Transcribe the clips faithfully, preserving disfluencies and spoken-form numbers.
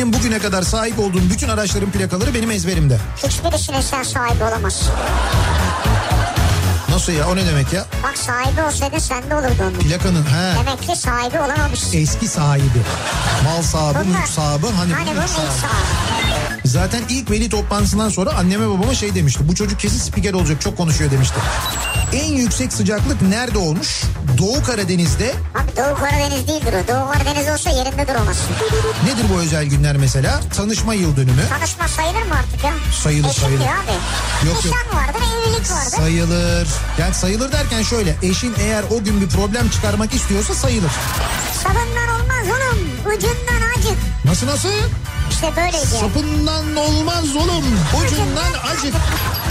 benim bugüne kadar sahip olduğum bütün araçların plakaları benim ezberimde. Hiçbirisine sen sahibi olamazsın. Nasıl ya, o ne demek ya? Bak sahibi olsaydı sen de olurdun. Plakanın he. Demek ki sahibi olamamışsın. Eski sahibi. Mal sahibi, mülk sahibi. Hani, hani bu mülk sahibi. sahibi. Zaten ilk veli toplantısından sonra anneme babama şey demişti. Bu çocuk kesin spiker olacak, çok konuşuyor demişti. En yüksek sıcaklık nerede olmuş? Doğu Karadeniz'de. Abi Doğu Karadeniz değildir o. Doğu Karadeniz olsa yerinde duramaz. Nedir bu özel günler mesela? Tanışma yıl dönümü. Tanışma sayılır mı artık ya? Sayılır Eşim sayılır. Abi. Yok, nişan yok. Vardır, evlilik vardır. Sayılır. Yani sayılır derken şöyle, eşin eğer o gün bir problem çıkarmak istiyorsa sayılır. Sapından olmaz oğlum, ucundan acık. Nasıl nasıl? İşte böylece. Sapından olmaz oğlum, ucundan acık.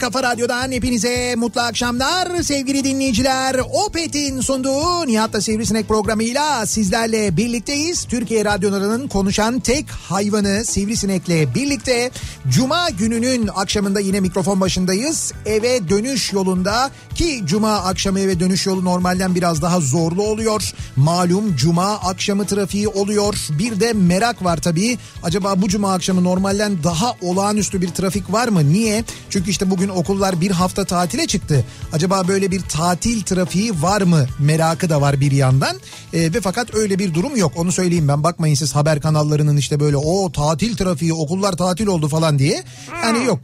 Kafa Radyo'dan hepinize mutlu akşamlar sevgili dinleyiciler. Opet'in sunduğu Nihat'la Sivrisinek programıyla sizlerle birlikteyiz. Türkiye Radyoları'nın konuşan tek hayvanı Sivrisinek'le birlikte Cuma gününün akşamında yine mikrofon başındayız. Eve dönüş yolunda ki Cuma akşamı eve dönüş yolu normalden biraz daha zorlu oluyor. Malum Cuma akşamı trafiği oluyor. Bir de merak var tabii. Acaba bu Cuma akşamı normalden daha olağanüstü bir trafik var mı? Niye? Çünkü işte bugün okullar bir hafta tatile çıktı. Acaba böyle bir tatil trafiği var mı? Merakı da var bir yandan. E, ve fakat öyle bir durum yok. Onu söyleyeyim ben. Bakmayın siz haber kanallarının işte böyle o tatil trafiği, okullar tatil oldu falan diye. Ha. Yani yok.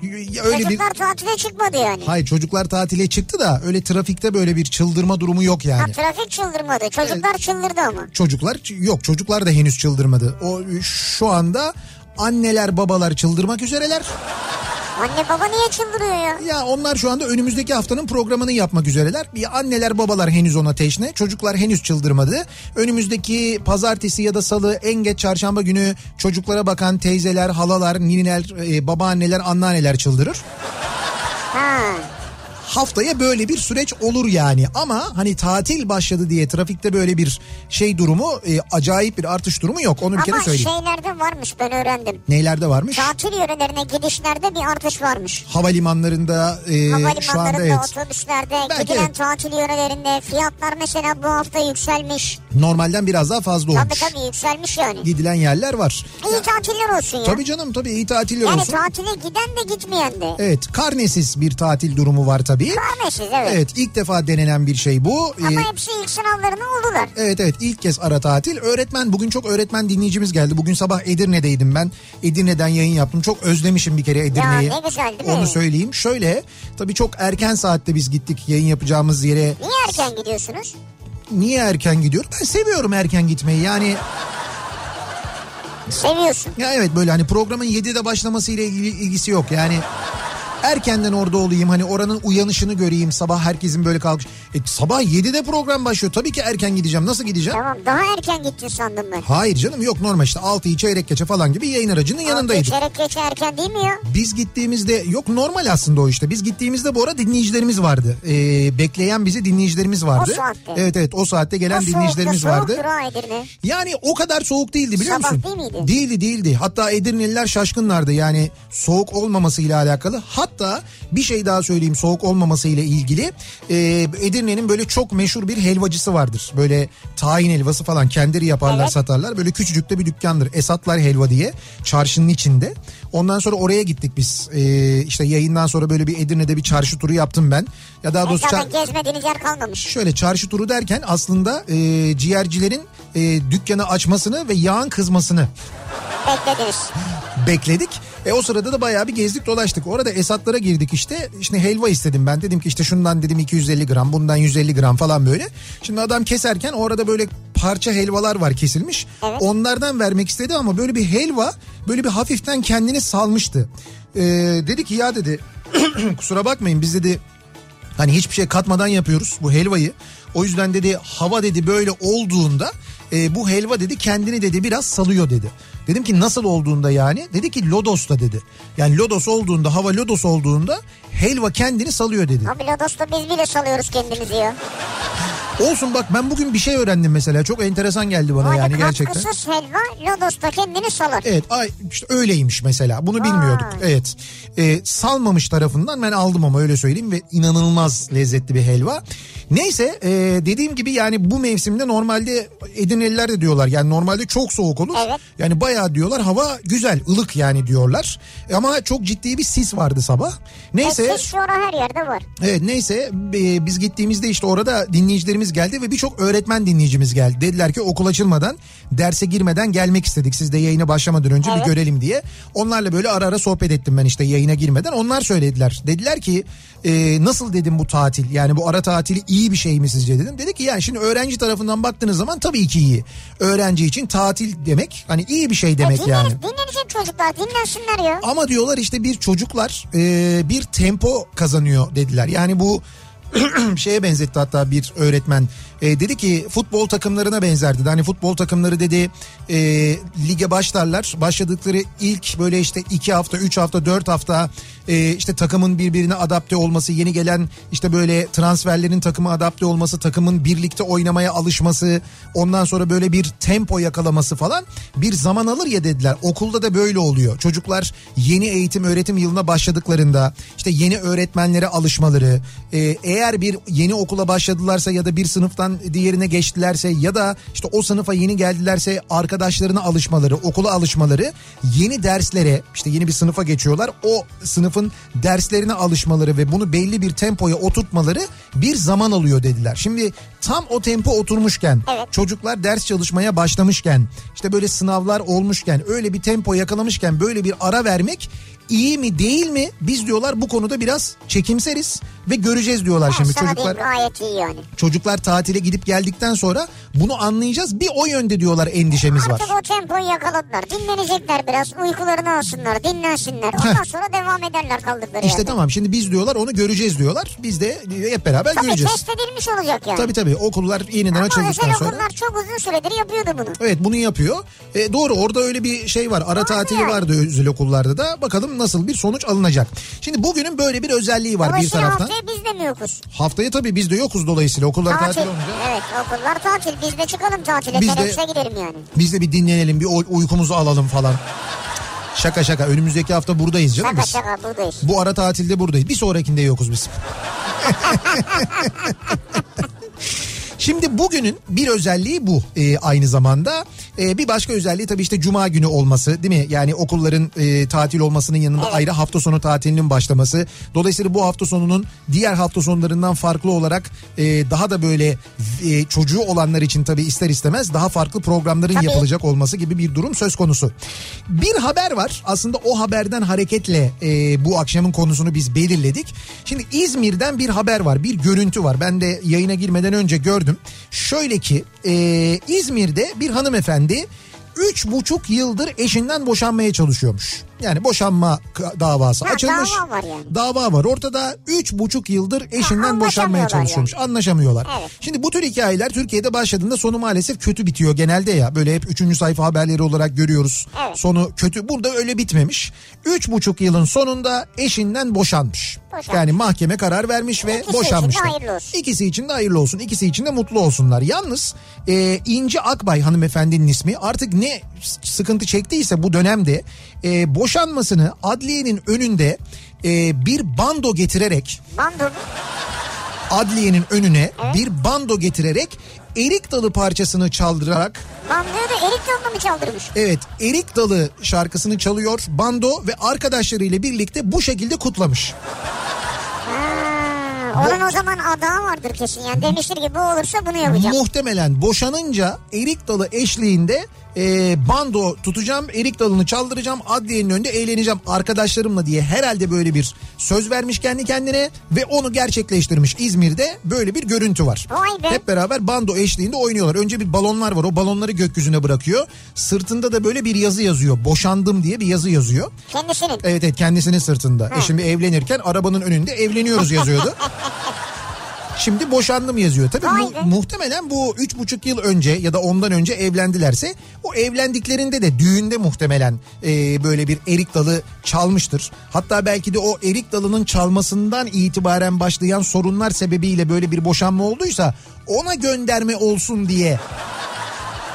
Öyle çocuklar bir... tatile çıkmadı yani. Hayır, çocuklar tatile çıktı da öyle trafikte böyle bir çıldırma durumu yok yani. Ha, trafik çıldırmadı. Çocuklar çıldırdı ama. Çocuklar yok. Çocuklar da henüz çıldırmadı. O şu anda anneler babalar çıldırmak üzereler. Anne baba niye çıldırıyor ya? Ya onlar şu anda önümüzdeki haftanın programını yapmak üzereler. Bir anneler babalar henüz ona teşne. Çocuklar henüz çıldırmadı. Önümüzdeki pazartesi ya da salı, en geç çarşamba günü çocuklara bakan teyzeler, halalar, niniler, e, babaanneler, anneanneler çıldırır. Ha. Haftaya böyle bir süreç olur yani. Ama hani tatil başladı diye trafikte böyle bir şey durumu, e, acayip bir artış durumu yok. Onu bir Ama kere söyleyeyim. Ama şeylerde varmış, ben öğrendim. Neylerde varmış? Tatil yönlerine gidişlerde bir artış varmış. Havalimanlarında, e, Havalimanlarında şu anda evet. Otobüslerde belki gidilen evet. Tatil yönlerinde fiyatlar mesela bu hafta yükselmiş. Normalden biraz daha fazla olmuş. Tabii tabii yükselmiş yani. Gidilen yerler var. İyi ya, tatiller olsun ya. Tabii canım tabii iyi tatiller yani olsun. Yani tatile giden de gitmeyen de. Evet, karnesiz bir tatil durumu var tabii. Karnesiz, evet. Evet, ilk defa denenen bir şey bu. Ama ee, hepsi ilk sınavlarını oldular. Evet evet, ilk kez ara tatil. Öğretmen, bugün çok öğretmen dinleyicimiz geldi. Bugün sabah Edirne'deydim ben. Edirne'den yayın yaptım. Çok özlemişim bir kere Edirne'yi. Ya ne güzel değil mi? Onu söyleyeyim. Şöyle tabii çok erken saatte biz gittik yayın yapacağımız yere. Niye erken gidiyorsunuz? Niye erken gidiyorum? Ben seviyorum erken gitmeyi yani. Seviyorsun. Ya evet, böyle hani programın yedide başlamasıyla ilgili ilgisi yok yani. Erkenden orada olayım, hani oranın uyanışını göreyim, sabah herkesin böyle kalkış. E, sabah yedide program başlıyor, tabii ki erken gideceğim, nasıl gideceğim? Tamam, daha erken gittin sandım ben. Hayır canım, yok normal işte altıyı çeyrek geçe falan gibi yayın aracının yanındaydık. altıyı çeyrek geçe erken değil mi ya? Biz gittiğimizde yok, normal aslında o işte, biz gittiğimizde bu ara dinleyicilerimiz vardı. Ee, bekleyen bizi dinleyicilerimiz vardı. O saatte? Evet evet, o saatte gelen o dinleyicilerimiz soğuktu, vardı. O soğuktur Edirne. Yani o kadar soğuk değildi biliyor sabah musun? Sabah değil miydi? Değildi değildi, hatta Edirneliler şaşkınlardı yani soğuk olmaması ile alakalı. Hatta Hatta bir şey daha söyleyeyim soğuk olmamasıyla ilgili. Ee, Edirne'nin böyle çok meşhur bir helvacısı vardır. Böyle tahin helvası falan kendileri yaparlar, evet, satarlar. Böyle küçücük de bir dükkandır. Esatlar Helva diye, çarşının içinde. Ondan sonra oraya gittik biz. Ee, işte yayından sonra böyle bir Edirne'de bir çarşı turu yaptım ben. Ya daha doğrusu çar... gezmediğiniz yer kalmamış. Şöyle çarşı turu derken aslında e, ciğercilerin e, dükkanı açmasını ve yağın kızmasını beklediniz. Bekledik. E o sırada da bayağı bir gezdik dolaştık. Orada Esatlara girdik işte. Şimdi helva istedim ben. Dedim ki işte şundan dedim iki yüz elli gram, bundan yüz elli gram falan böyle. Şimdi adam keserken orada böyle parça helvalar var kesilmiş. Evet. Onlardan vermek istedi ama böyle bir helva böyle bir hafiften kendini salmıştı. Ee, dedi ki ya dedi kusura bakmayın biz dedi hani hiçbir şey katmadan yapıyoruz bu helvayı. O yüzden dedi hava dedi böyle olduğunda e, bu helva dedi kendini dedi biraz salıyor dedi. Dedim ki nasıl olduğunda yani? Dedi ki Lodos'ta dedi. Yani Lodos olduğunda, hava Lodos olduğunda helva kendini salıyor dedi. Abi Lodos'ta biz bile salıyoruz kendimizi ya. Olsun bak ben bugün bir şey öğrendim mesela. Çok enteresan geldi bana. Hadi yani gerçekten. Katkısız helva Lodos'ta kendini salar. Evet ay, işte öyleymiş mesela. Bunu Vay. bilmiyorduk. Evet. Ee, salmamış tarafından ben aldım ama öyle söyleyeyim ve inanılmaz lezzetli bir helva. Neyse e, dediğim gibi yani bu mevsimde normalde Edirneliler de diyorlar yani normalde çok soğuk olur. Evet. Yani bayağı diyorlar hava güzel ılık yani diyorlar. Ama çok ciddi bir sis vardı sabah. Neyse. E, sis sonra her yerde var. Evet neyse e, biz gittiğimizde işte orada dinleyicilerimiz geldi ve birçok öğretmen dinleyicimiz geldi. Dediler ki okul açılmadan, derse girmeden gelmek istedik. Siz de yayına başlamadan önce evet. bir görelim diye. Onlarla böyle ara ara sohbet ettim ben işte yayına girmeden. Onlar söylediler. Dediler ki e, nasıl dedim bu tatil? Yani bu ara tatili iyi bir şey mi sizce dedim. Dedi ki yani şimdi öğrenci tarafından baktığınız zaman tabii ki iyi. Öğrenci için tatil demek hani iyi bir şey demek e, dinleriz, yani. Dinlenecek çocuklar dinlensinler ya. Ama diyorlar işte bir çocuklar e, bir tempo kazanıyor dediler. Yani bu şeye benzetti hatta bir öğretmen e, dedi ki futbol takımlarına benzerdi. Hani futbol takımları dedi e, lige başlarlar. Başladıkları ilk böyle işte iki hafta, üç hafta, dört hafta e, işte takımın birbirine adapte olması, yeni gelen işte böyle transferlerin takıma adapte olması, takımın birlikte oynamaya alışması, ondan sonra böyle bir tempo yakalaması falan bir zaman alır ya dediler. Okulda da böyle oluyor. Çocuklar yeni eğitim öğretim yılına başladıklarında işte yeni öğretmenlere alışmaları, e, eğer bir yeni okula başladılarsa ya da bir sınıftan diğerine geçtilerse ya da işte o sınıfa yeni geldilerse arkadaşlarına alışmaları, okula alışmaları, yeni derslere işte yeni bir sınıfa geçiyorlar. O sınıfın derslerine alışmaları ve bunu belli bir tempoya oturtmaları bir zaman alıyor dediler. Şimdi tam o tempo oturmuşken, evet, çocuklar ders çalışmaya başlamışken, işte böyle sınavlar olmuşken, öyle bir tempo yakalamışken böyle bir ara vermek iyi mi değil mi? Biz diyorlar bu konuda biraz çekimseriz ve göreceğiz diyorlar ya şimdi çocuklar. Gayet iyi yani. Çocuklar tatile gidip geldikten sonra bunu anlayacağız. Bir o yönde diyorlar endişemiz Artık var. Artık o tempoyu yakaladılar. Dinlenecekler biraz. Uykularını alsınlar, dinlensinler. Ondan Heh. sonra devam ederler kaldıkları. İşte yani. Tamam şimdi biz diyorlar onu göreceğz diyorlar. Biz de hep beraber tabii göreceğiz. Tabii test edilmiş olacak yani. Tabii tabii okullar yeniden ama açıldıktan sonra. Ama özel okullar çok uzun süredir yapıyordu bunu. Evet bunu yapıyor. E, doğru orada öyle bir şey var. Ara Abi tatili yani. vardı özel okullarda da. Bakalım nasıl bir sonuç alınacak. Şimdi bugünün böyle bir özelliği var Dolayısıyla bir taraftan. Haftaya biz de mi yokuz? Haftaya tabii biz de yokuz dolayısıyla. Okullar tatil, tatil olunca. Evet okullar tatil. Biz de çıkalım tatile. Teneffüse gidelim yani. Biz de bir dinlenelim, bir uykumuzu alalım falan. Şaka şaka önümüzdeki hafta buradayız canım şaka, biz. Şaka şaka buradayız. Bu ara tatilde buradayız. Bir sonrakinde yokuz biz. Şimdi bugünün bir özelliği bu e, aynı zamanda. E, bir başka özelliği tabii işte cuma günü olması değil mi? Yani okulların e, tatil olmasının yanında evet. ayrı hafta sonu tatilinin başlaması. Dolayısıyla bu hafta sonunun diğer hafta sonlarından farklı olarak e, daha da böyle e, çocuğu olanlar için tabii ister istemez daha farklı programların tabii. yapılacak olması gibi bir durum söz konusu. Bir haber var. Aslında o haberden hareketle e, bu akşamın konusunu biz belirledik. Şimdi İzmir'den bir haber var. Bir görüntü var. Ben de yayına girmeden önce gördüm. Şöyle ki e, İzmir'de bir hanımefendi üç buçuk yıldır eşinden boşanmaya çalışıyormuş. Yani boşanma davası ha, açılmış. Dava var yani. Dava var ortada. Üç buçuk yıldır eşinden ha, boşanmaya çalışıyormuş. Yani. Anlaşamıyorlar. Evet. Şimdi bu tür hikayeler Türkiye'de başladığında sonu maalesef kötü bitiyor genelde ya. Böyle hep üçüncü sayfa haberleri olarak görüyoruz. Evet. Sonu kötü. Burada öyle bitmemiş. Üç buçuk yılın sonunda eşinden boşanmış. boşanmış. Yani mahkeme karar vermiş ve İkisi boşanmışlar. İkisi için de hayırlı olsun. İkisi için de hayırlı olsun. İkisi için de mutlu olsunlar. Yalnız e, İnci Akbay hanımefendinin ismi artık ne sıkıntı çektiyse bu dönemde e, boşanmışlar. boşanmasını adliyenin önünde e, bir bando getirerek... Bando mu? Adliyenin önüne evet. bir bando getirerek Erik Dalı parçasını çaldırarak... Bando'yu da Erik Dalı'nı mı çaldırmış? Evet, Erik Dalı şarkısını çalıyor bando ve arkadaşlarıyla birlikte bu şekilde kutlamış. Ha, onun Bo- o zaman adağı vardır kesin yani, demiştir ki bu olursa bunu yapacağım. Muhtemelen boşanınca Erik Dalı eşliğinde e, bando tutacağım, Erik Dalı'nı çaldıracağım, adliyenin önünde eğleneceğim arkadaşlarımla diye herhalde böyle bir söz vermiş kendi kendine ve onu gerçekleştirmiş. İzmir'de böyle bir görüntü var. Hep beraber bando eşliğinde oynuyorlar. Önce bir balonlar var, o balonları gökyüzüne bırakıyor. Sırtında da böyle bir yazı yazıyor, boşandım diye bir yazı yazıyor. Kendisinin? Evet evet, kendisinin sırtında. E şimdi evlenirken arabanın önünde evleniyoruz yazıyordu. Şimdi boşandım yazıyor. Tabii mu- muhtemelen bu üç buçuk yıl önce ya da ondan önce evlendilerse o evlendiklerinde de düğünde muhtemelen e, böyle bir Erik Dalı çalmıştır. Hatta belki de o Erik Dalı'nın çalmasından itibaren başlayan sorunlar sebebiyle böyle bir boşanma olduysa ona gönderme olsun diye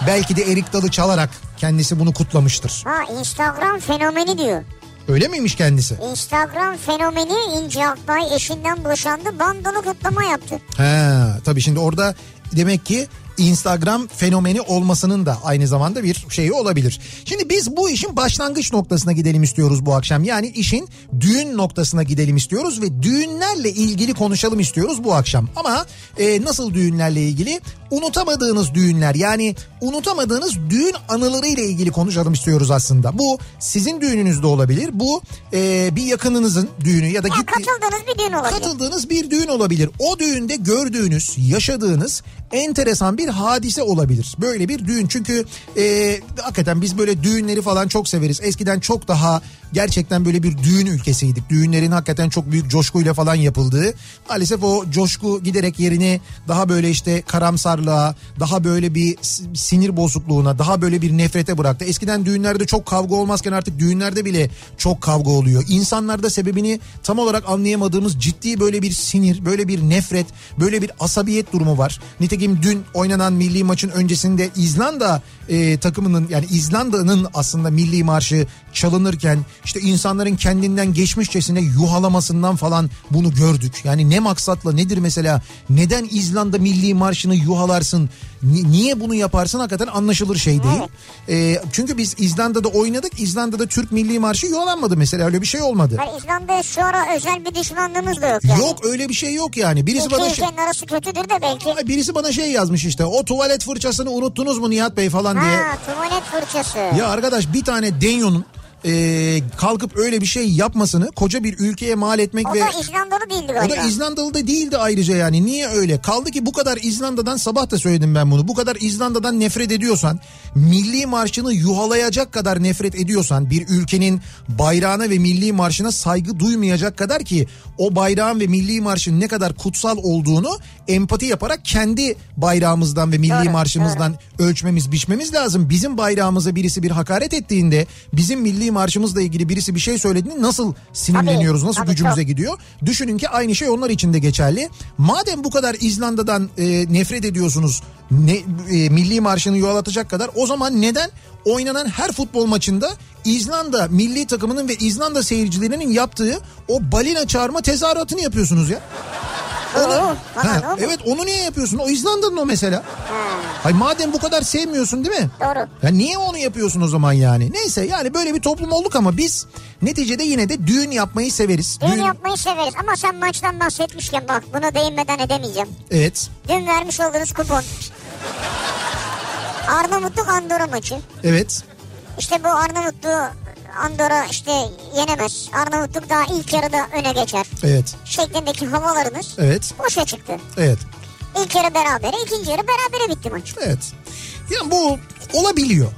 belki de Erik Dalı çalarak kendisi bunu kutlamıştır. Ha, Instagram fenomeni diyor. Öyle miymiş kendisi? Instagram fenomeni İnci Akbay eşinden boşandı, bandolu kutlama yaptı. He, tabii şimdi orada demek ki Instagram fenomeni olmasının da aynı zamanda bir şeyi olabilir. Şimdi biz bu işin başlangıç noktasına gidelim istiyoruz bu akşam. Yani işin düğün noktasına gidelim istiyoruz ve düğünlerle ilgili konuşalım istiyoruz bu akşam. Ama e, nasıl düğünlerle ilgili? Unutamadığınız düğünler, yani unutamadığınız düğün anılarıyla ilgili konuşalım istiyoruz aslında. Bu sizin düğününüz de olabilir. Bu e, bir yakınınızın düğünü ya da ya gitti, katıldığınız bir düğün olabilir. Katıldığınız bir düğün olabilir. O düğünde gördüğünüz, yaşadığınız enteresan bir hadise olabilir. Böyle bir düğün, çünkü e, hakikaten biz böyle düğünleri falan çok severiz. Eskiden çok daha gerçekten böyle bir düğün ülkesiydik. Düğünlerin hakikaten çok büyük coşkuyla falan yapıldığı. Maalesef o coşku giderek yerini daha böyle işte karamsarlığa, daha böyle bir sinir bozukluğuna, daha böyle bir nefrete bıraktı. Eskiden düğünlerde çok kavga olmazken artık düğünlerde bile çok kavga oluyor. İnsanlarda sebebini tam olarak anlayamadığımız ciddi böyle bir sinir, böyle bir nefret, böyle bir asabiyet durumu var. Nitekim dün oynanan milli maçın öncesinde İzlanda e, takımının, yani İzlanda'nın aslında milli marşı çalınırken İşte insanların kendinden geçmişçesine yuhalamasından falan bunu gördük. Yani ne maksatla, nedir mesela, neden İzlanda Milli Marşı'nı yuhalarsın, niye bunu yaparsın, hakikaten anlaşılır şey değil. E, çünkü biz İzlanda'da oynadık, İzlanda'da Türk Milli Marşı yuhalanmadı mesela, öyle bir şey olmadı. Yani İzlanda'ya şu ara özel bir düşmanlığımız da yok yani. Yok, öyle bir şey yok yani. Birisi bana şey, arası kötüdür de belki. Birisi bana şey yazmış işte, o tuvalet fırçasını unuttunuz mu Nihat Bey falan diye. Ha, tuvalet fırçası. Ya arkadaş, bir tane Denyo'nun Ee, kalkıp öyle bir şey yapmasını koca bir ülkeye mal etmek o ve... O da İzlandalı değildi galiba. O da İzlandalı da değildi ayrıca yani. Niye öyle? Kaldı ki bu kadar İzlanda'dan, sabah da söyledim ben bunu, bu kadar İzlanda'dan nefret ediyorsan, milli marşını yuhalayacak kadar nefret ediyorsan, bir ülkenin bayrağına ve milli marşına saygı duymayacak kadar, ki o bayrağın ve milli marşın ne kadar kutsal olduğunu empati yaparak kendi bayrağımızdan ve milli doğru, marşımızdan doğru. ölçmemiz, biçmemiz lazım. Bizim bayrağımıza birisi bir hakaret ettiğinde, bizim milli marşımızla ilgili birisi bir şey söylediğinde nasıl sinirleniyoruz, tabii, nasıl tabii, gücümüze çok. gidiyor. Düşünün ki aynı şey onlar için de geçerli. Madem bu kadar İzlanda'dan e, nefret ediyorsunuz, ne, e, milli marşını yuvalatacak kadar, o zaman neden oynanan her futbol maçında İzlanda milli takımının ve İzlanda seyircilerinin yaptığı o balina çağırma tezahüratını yapıyorsunuz ya? Onu, ha, ha, evet, onu niye yapıyorsun? O İzlanda'nın o mesela. Hay, madem bu kadar sevmiyorsun değil mi? Doğru. Ya niye onu yapıyorsun o zaman yani? Neyse, yani böyle bir toplum olduk ama biz neticede yine de düğün yapmayı severiz. Düğün, düğün... yapmayı severiz ama sen maçtan bahsetmişken bak, buna değinmeden edemeyeceğim. Evet. Dün vermiş olduğunuz kupon. Arnavutluk Andorra maçı. Evet. İşte bu Arnavutluğu Andorra işte yenemez, Arnavutluk daha ilk yarıda öne geçer. Evet. Şeklindeki havalarımız evet. boşa çıktı. Evet. İlk yarı berabere, ikinci yarı berabere bitti maç. Evet. Yani bu olabiliyor.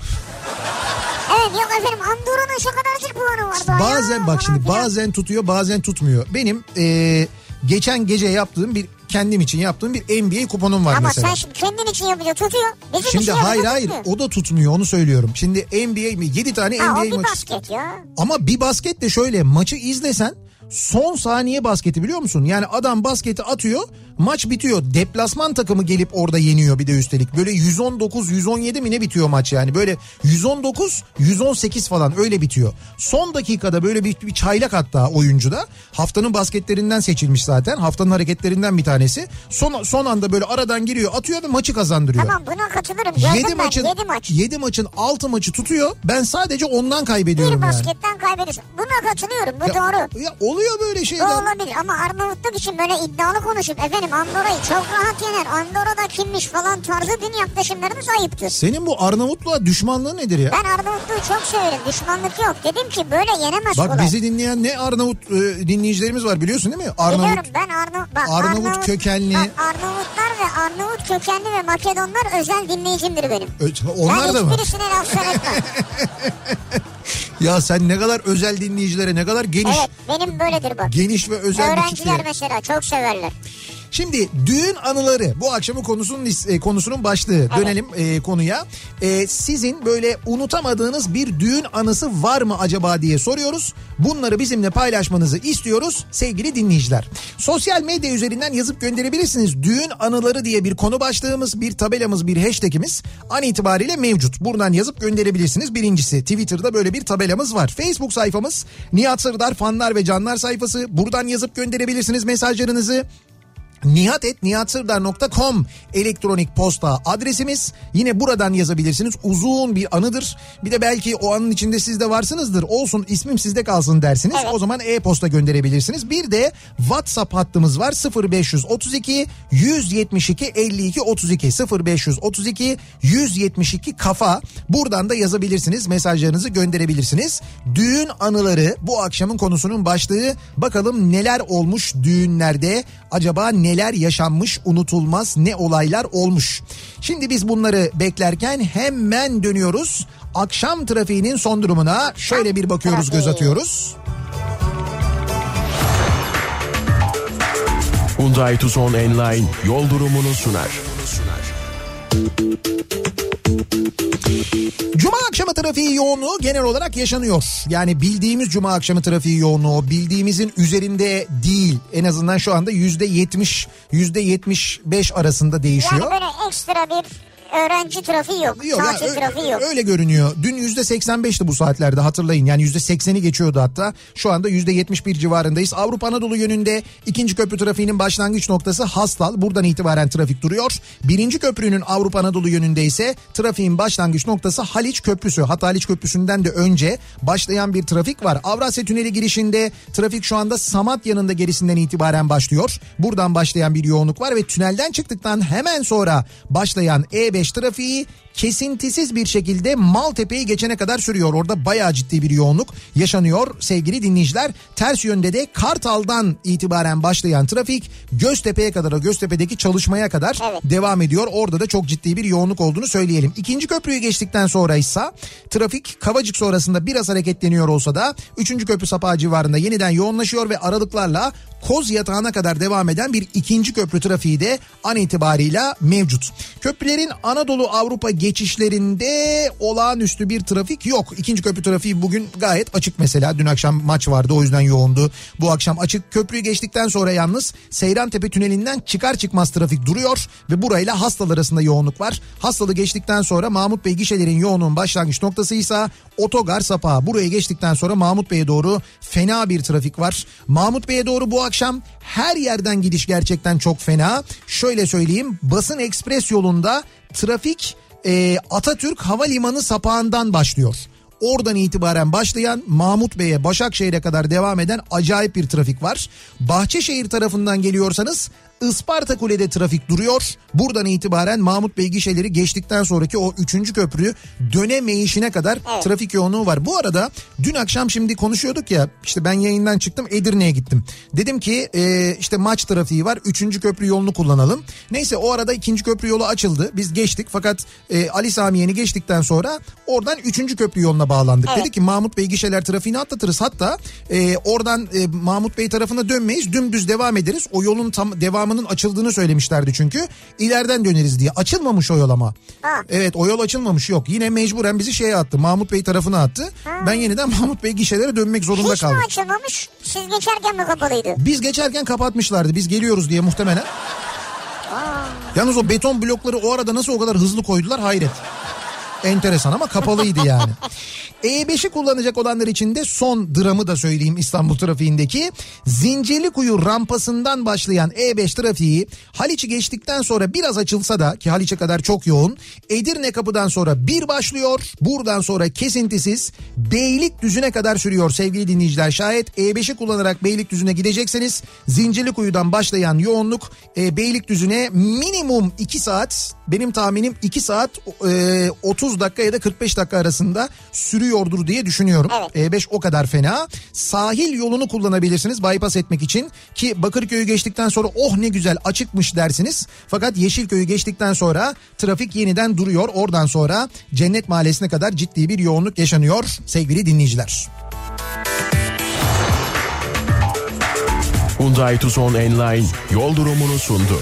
Evet, yok efendim, Andorra'nın şu kadarcık puanı var. Bazen ya, bak şimdi falan. Bazen tutuyor, bazen tutmuyor. Benim ee, geçen gece yaptığım bir, kendim için yaptığım bir N B A kuponum var ama mesela. Ama sen şimdi kendin için yapıyor, tutuyor. Bizim şimdi hayır hayır tutmuyor. O da tutmuyor, onu söylüyorum. Şimdi N B A mi yedi tane ha, N B A maçı. Ama bir basket ya. Ama bir basket de şöyle, maçı izlesen son saniye basketi biliyor musun? Yani adam basketi atıyor, maç bitiyor. Deplasman takımı gelip orada yeniyor bir de üstelik. Böyle yüz on dokuz yüz on yedi mi ne bitiyor maç yani? Böyle yüz on dokuz yüz on sekiz falan öyle bitiyor. Son dakikada böyle bir, bir çaylak hatta oyuncuda. Haftanın basketlerinden seçilmiş zaten. Haftanın hareketlerinden bir tanesi. Son son anda böyle aradan giriyor, atıyor ve maçı kazandırıyor. Tamam, buna katılırım. yedi maçın yedi maçın altı maçı tutuyor. Ben sadece ondan kaybediyorum. Bir basketten yani kaybediyorsun. Buna katılıyorum. Bu ya, doğru. Ya oluyor böyle şeyler. Olabilir ama Arnavutluk için böyle iddialı konuşup efendim Andorra'yı çok rahat yener, Andorra'da kimmiş falan tarzı dün yaklaşımlarımız ayıptır. Senin bu Arnavutluğa düşmanlığı nedir ya? Ben Arnavutluğu çok severim. Düşmanlık yok. Dedim ki böyle yenemez. Bak kolay. Bizi dinleyen ne Arnavut e, dinleyicilerimiz var biliyorsun değil mi? Arnavut, biliyorum ben Arnavut. Bak, Arnavut, Arnavut kökenli. Bak, Arnavutlar ve Arnavut kökenli ve Makedonlar özel dinleyicimdir benim. Ö- onlar ben da mı? Ben hiçbirisine laf söyletmem. Ya sen ne kadar özel dinleyicilere, ne kadar geniş. Evet, benim böyledir bu. Geniş ve özel öğrenciler bir kitleye. Öğrenciler mesela çok severler. Şimdi düğün anıları bu akşamın konusunun konusunun başlığı. Evet. Dönelim e, konuya. E, sizin böyle unutamadığınız bir düğün anısı var mı acaba diye soruyoruz. Bunları bizimle paylaşmanızı istiyoruz sevgili dinleyiciler. Sosyal medya üzerinden yazıp gönderebilirsiniz. Düğün anıları diye bir konu başlığımız, bir tabelamız, bir hashtagimiz an itibariyle mevcut. Buradan yazıp gönderebilirsiniz. Birincisi Twitter'da böyle bir tabelamız var. Facebook sayfamız Nihat Sırdar Fanlar ve Canlar sayfası. Buradan yazıp gönderebilirsiniz mesajlarınızı. nihat et nihatsırdar nokta com elektronik posta adresimiz. Yine buradan yazabilirsiniz. Uzun bir anıdır. Bir de belki o anın içinde siz de varsınızdır. Olsun, ismim sizde kalsın dersiniz. Evet. O zaman e-posta gönderebilirsiniz. Bir de WhatsApp hattımız var. sıfır beş otuz iki yüz yetmiş iki elli iki otuz iki sıfır beş otuz iki yüz yetmiş iki kafa. Buradan da yazabilirsiniz. Mesajlarınızı gönderebilirsiniz. Düğün anıları bu akşamın konusunun başlığı. Bakalım neler olmuş düğünlerde? Acaba ne neler yaşanmış, unutulmaz ne olaylar olmuş. Şimdi biz bunları beklerken hemen dönüyoruz. Akşam trafiğinin son durumuna şöyle bir bakıyoruz, göz atıyoruz. Hyundai Tucson N-Line yol durumunu sunar. Cuma akşamı trafiği yoğunluğu genel olarak yaşanıyor. Yani bildiğimiz cuma akşamı trafiği yoğunluğu bildiğimizin üzerinde değil. En azından şu anda yüzde yetmiş yüzde yetmiş beş arasında değişiyor. Yani böyle ekstra bir öğrenci trafiği yok. yok Tatil yani, trafiği yok. Öyle görünüyor. Dün yüzde seksen beşti bu saatlerde, hatırlayın. Yani yüzde sekseni geçiyordu hatta. Şu anda yüzde yetmiş bir civarındayız. Avrupa Anadolu yönünde ikinci köprü trafiğinin başlangıç noktası Hastal. Buradan itibaren trafik duruyor. Birinci köprünün Avrupa Anadolu yönünde ise trafiğin başlangıç noktası Haliç Köprüsü. Hatta Haliç Köprüsü'nden de önce başlayan bir trafik var. Avrasya Tüneli girişinde trafik şu anda Samatya'nın da gerisinden itibaren başlıyor. Buradan başlayan bir yoğunluk var ve tünelden çıktıktan hemen sonra başlayan E beş trafiği kesintisiz bir şekilde Maltepe'yi geçene kadar sürüyor. Orada bayağı ciddi bir yoğunluk yaşanıyor sevgili dinleyiciler. Ters yönde de Kartal'dan itibaren başlayan trafik Göztepe'ye kadar, o Göztepe'deki çalışmaya kadar evet. devam ediyor. Orada da çok ciddi bir yoğunluk olduğunu söyleyelim. İkinci köprüyü geçtikten sonra ise trafik Kavacık sonrasında biraz hareketleniyor olsa da üçüncü köprü sapağı civarında yeniden yoğunlaşıyor ve aralıklarla Koz Yatağı'na kadar devam eden bir ikinci köprü trafiği de an itibarıyla mevcut. Köprülerin Anadolu Avrupa geçişlerinde olağanüstü bir trafik yok. İkinci köprü trafiği bugün gayet açık mesela. Dün akşam maç vardı, o yüzden yoğundu. Bu akşam açık. Köprüyü geçtikten sonra yalnız Seyran Tepe tünelinden çıkar çıkmaz trafik duruyor ve burayla Hastal arasında yoğunluk var. Hastal'ı geçtikten sonra Mahmut Bey gişelerin yoğunluğun başlangıç noktasıysa Otogar Sapağı. Buraya geçtikten sonra Mahmut Bey'e doğru fena bir trafik var. Mahmut Bey'e doğru bu akşam her yerden gidiş gerçekten çok fena. Şöyle söyleyeyim, basın ekspres yolunda trafik e, Atatürk Havalimanı sapağından başlıyor. Oradan itibaren başlayan Mahmut Bey'e, Başakşehir'e kadar devam eden acayip bir trafik var. Bahçeşehir tarafından geliyorsanız Isparta Kule'de trafik duruyor. Buradan itibaren Mahmut Bey gişeleri geçtikten sonraki o üçüncü köprü dönemeyişine kadar evet. trafik yoğunluğu var. Bu arada dün akşam şimdi konuşuyorduk ya, işte ben yayından çıktım, Edirne'ye gittim. Dedim ki e, işte maç trafiği var, üçüncü köprü yolunu kullanalım. Neyse o arada ikinci köprü yolu açıldı. Biz geçtik fakat e, Ali Sami Yen'i geçtikten sonra oradan üçüncü köprü yoluna bağlandık. Evet. Dedi ki Mahmut Bey gişeler trafiğini atlatırız. Hatta e, oradan e, Mahmut Bey tarafına dönmeyiz. Dümdüz devam ederiz. O yolun tam devam yolağımının açıldığını söylemişlerdi çünkü. İleriden döneriz diye. Açılmamış o yol ama. Ha. Evet, o yol açılmamış, yok. Yine mecburen bizi şeye attı. Mahmut Bey tarafına attı. Ha. Ben yeniden Mahmut Bey gişelere dönmek zorunda hiç kaldım. Hiç mi açılmamış? Siz geçerken mi kapalıydı? Biz geçerken kapatmışlardı. Biz geliyoruz diye muhtemelen. Aa. Yalnız o beton blokları o arada nasıl o kadar hızlı koydular, hayret. Enteresan ama kapalıydı yani. E beşi kullanacak olanlar için de son dramı da söyleyeyim İstanbul trafiğindeki. Zincirlikuyu rampasından başlayan E beş trafiği Haliç'i geçtikten sonra biraz açılsa da, ki Haliç'e kadar çok yoğun, Edirne kapıdan sonra bir başlıyor. Buradan sonra kesintisiz Beylikdüzü'ne kadar sürüyor sevgili dinleyiciler. Şayet E beşi kullanarak Beylikdüzü'ne gidecekseniz Zincirlikuyu'dan başlayan yoğunluk e, Beylikdüzü'ne minimum iki saat, benim tahminim iki saat e, otuz dakika ya da kırk beş dakika arasında sürüyordur diye düşünüyorum. Evet. E beş o kadar fena. Sahil yolunu kullanabilirsiniz bypass etmek için, ki Bakırköy'ü geçtikten sonra oh ne güzel açıkmış dersiniz. Fakat Yeşilköy'ü geçtikten sonra trafik yeniden duruyor. Oradan sonra Cennet Mahallesi'ne kadar ciddi bir yoğunluk yaşanıyor sevgili dinleyiciler. Hyundai Tucson N-Line yol durumunu sundu.